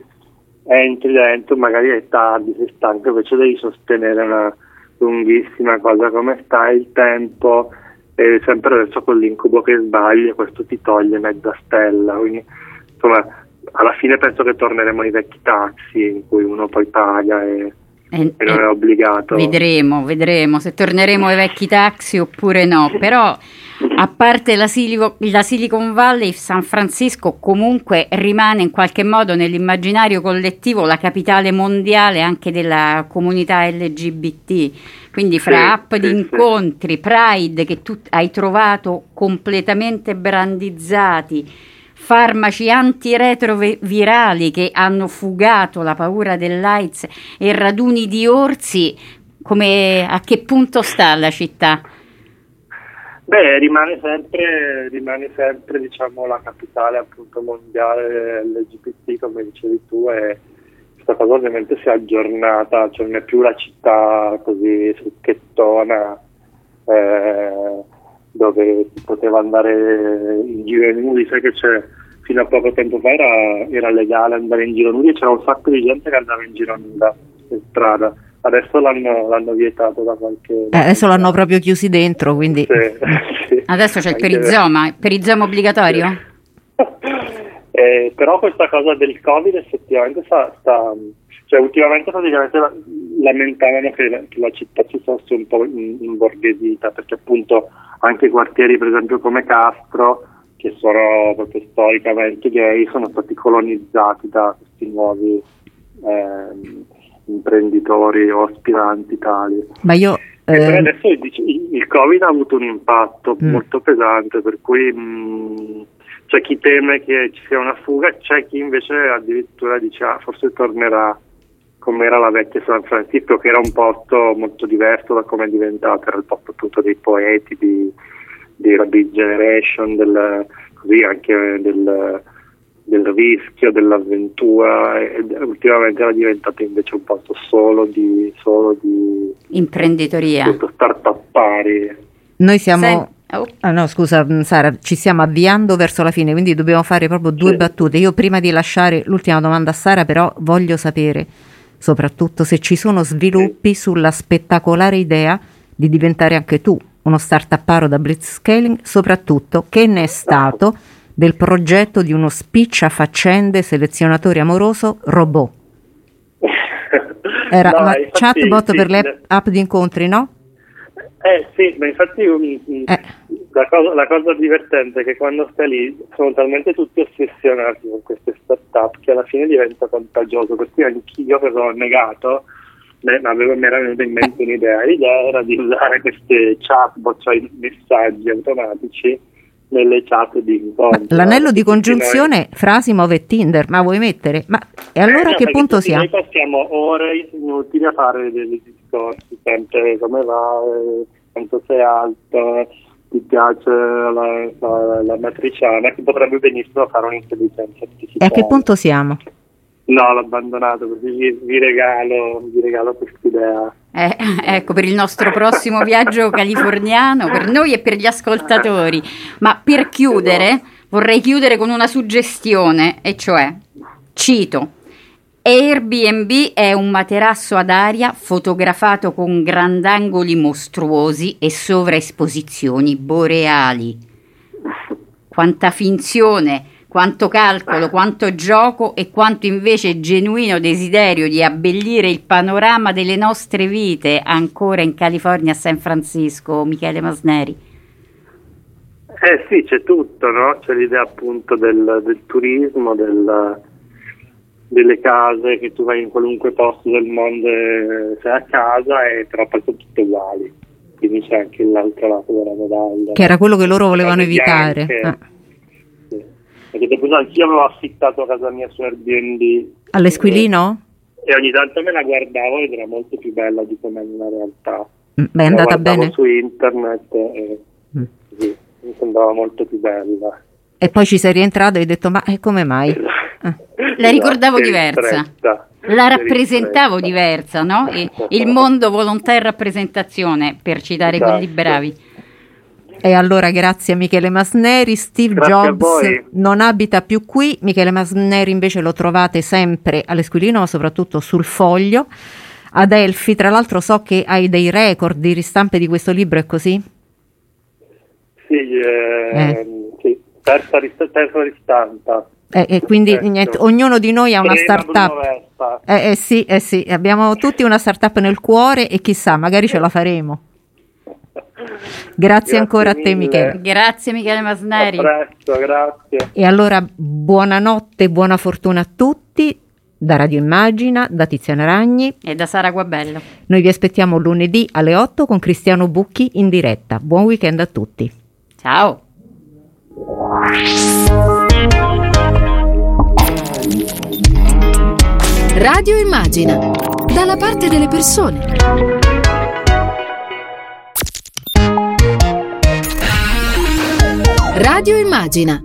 entri dentro, magari è tardi, sei stanco, invece devi sostenere una lunghissima cosa come stai, il tempo, e sempre adesso con l'incubo che sbagli e questo ti toglie mezza stella. Quindi insomma alla fine penso che torneremo ai vecchi taxi in cui uno poi paga e, e, e non è obbligato. Vedremo, vedremo se torneremo ai vecchi taxi oppure no, però a parte la, Silico, la Silicon Valley, San Francisco comunque rimane in qualche modo nell'immaginario collettivo la capitale mondiale anche della comunità L G B T. Quindi fra app di incontri, Pride che tu hai trovato completamente brandizzati, farmaci antiretrovirali che hanno fugato la paura dell'AIDS e raduni di orsi, come, a che punto sta la città? Beh, rimane sempre, rimane sempre diciamo, la capitale appunto mondiale L G B T, come dicevi tu, e questa cosa ovviamente si è aggiornata, cioè non è più la città così succhettona eh, dove si poteva andare in giro nudi, sai che c'è, fino a poco tempo fa era, era legale andare in giro nudi e c'era un sacco di gente che andava in giro nuda in strada. Adesso l'hanno, l'hanno vietato da qualche... Eh, adesso l'hanno proprio chiusi dentro, quindi... Sì, sì. Adesso c'è il perizoma, il perizoma obbligatorio? Sì. Eh, però questa cosa del Covid effettivamente sta... sta cioè ultimamente praticamente lamentavano che la, che la città ci fosse un po' imborghesita, perché appunto anche quartieri per esempio come Castro, che sono proprio storicamente gay, sono stati colonizzati da questi nuovi... Ehm, imprenditori o aspiranti tali. Ma io eh... adesso il Covid ha avuto un impatto mm. molto pesante, per cui mh, c'è chi teme che ci sia una fuga, c'è chi invece addirittura dice ah, forse tornerà come era la vecchia San Francisco, che era un posto molto diverso da come è diventata, era il posto appunto dei poeti, di, di la Big Generation, del, così anche del del rischio, dell'avventura, e ultimamente era diventata invece un posto solo di solo di imprenditoria, start-upari. Noi siamo Sen- oh. ah, no scusa Sara, ci stiamo avviando verso la fine, quindi dobbiamo fare proprio due sì. battute. Io prima di lasciare l'ultima domanda a Sara, però voglio sapere soprattutto se ci sono sviluppi sì. sulla spettacolare idea di diventare anche tu uno start-uparo da blitzscaling, soprattutto che ne è stato oh. del progetto di uno spicciafaccende selezionatore amoroso robot. Era no, una chatbot sì, per le app di incontri, no? Eh sì, ma infatti eh. la, cosa, la cosa divertente è che quando stai lì sono talmente tutti ossessionati con queste startup che alla fine diventa contagioso. Così anch'io che sono negato, beh, ma avevo, mi era venuta in mente eh. un'idea. L'idea era di usare queste chatbot, cioè messaggi automatici, nelle chat di incontro. L'anello di congiunzione noi... fra Asimov e Tinder, ma vuoi mettere? Ma e allora eh, a che punto siamo? Noi passiamo ore inutili a fare dei discorsi, sempre come va, quanto sei alto, ti piace la, la, la matriciana, che potrebbe benissimo fare un'intelligenza artificiale. E a che punto siamo? No, l'ho abbandonato, così vi, vi regalo, vi regalo quest'idea. Eh, ecco, per il nostro prossimo viaggio californiano, per noi e per gli ascoltatori. Ma per chiudere, vorrei chiudere con una suggestione, e cioè, cito, Airbnb è un materasso ad aria fotografato con grandangoli mostruosi e sovraesposizioni boreali. Quanta finzione! Quanto calcolo, quanto gioco e quanto invece genuino desiderio di abbellire il panorama delle nostre vite ancora in California a San Francisco, Michele Masneri. Eh sì, c'è tutto, no? C'è l'idea appunto del, del turismo, del, delle case, che tu vai in qualunque posto del mondo, sei a casa e te la passi tutte uguali. Quindi c'è anche l'altro lato della medaglia. Che era quello che loro volevano evitare. Ah. Perché dopo anch'io avevo affittato a casa mia su Airbnb. All'Esquilino? E, e ogni tanto me la guardavo ed era molto più bella di come è nella realtà. Beh, è andata bene? Su internet e mm. sì, mi sembrava molto più bella. E poi ci sei rientrato e hai detto, ma eh, come mai? Ah. La ricordavo no, diversa. Ristretta. La rappresentavo ristretta. diversa, no? E il mondo, volontà e rappresentazione, per citare esatto. quelli bravi. E allora grazie a Michele Masneri. Steve grazie Jobs non abita più qui, Michele Masneri invece lo trovate sempre all'Esquilino, ma soprattutto sul Foglio, a Delphi. Tra l'altro so che hai dei record di ristampe di questo libro, è così? Sì, eh, eh. sì. Terza, rist- terza ristampa. Eh, e quindi niente, ognuno di noi ha una startup. Eh, eh, sì, eh sì, abbiamo tutti una startup nel cuore e chissà, magari ce la faremo. Grazie, grazie ancora mille. A te Michele. Grazie Michele Masneri. A presto, grazie. E allora buonanotte, buona fortuna a tutti da Radio Immagina, da Tiziana Ragni e da Sara Guabello. Noi vi aspettiamo lunedì alle otto con Cristiano Bucchi in diretta. Buon weekend a tutti. Ciao. Radio Immagina, dalla parte delle persone. Radio Immagina.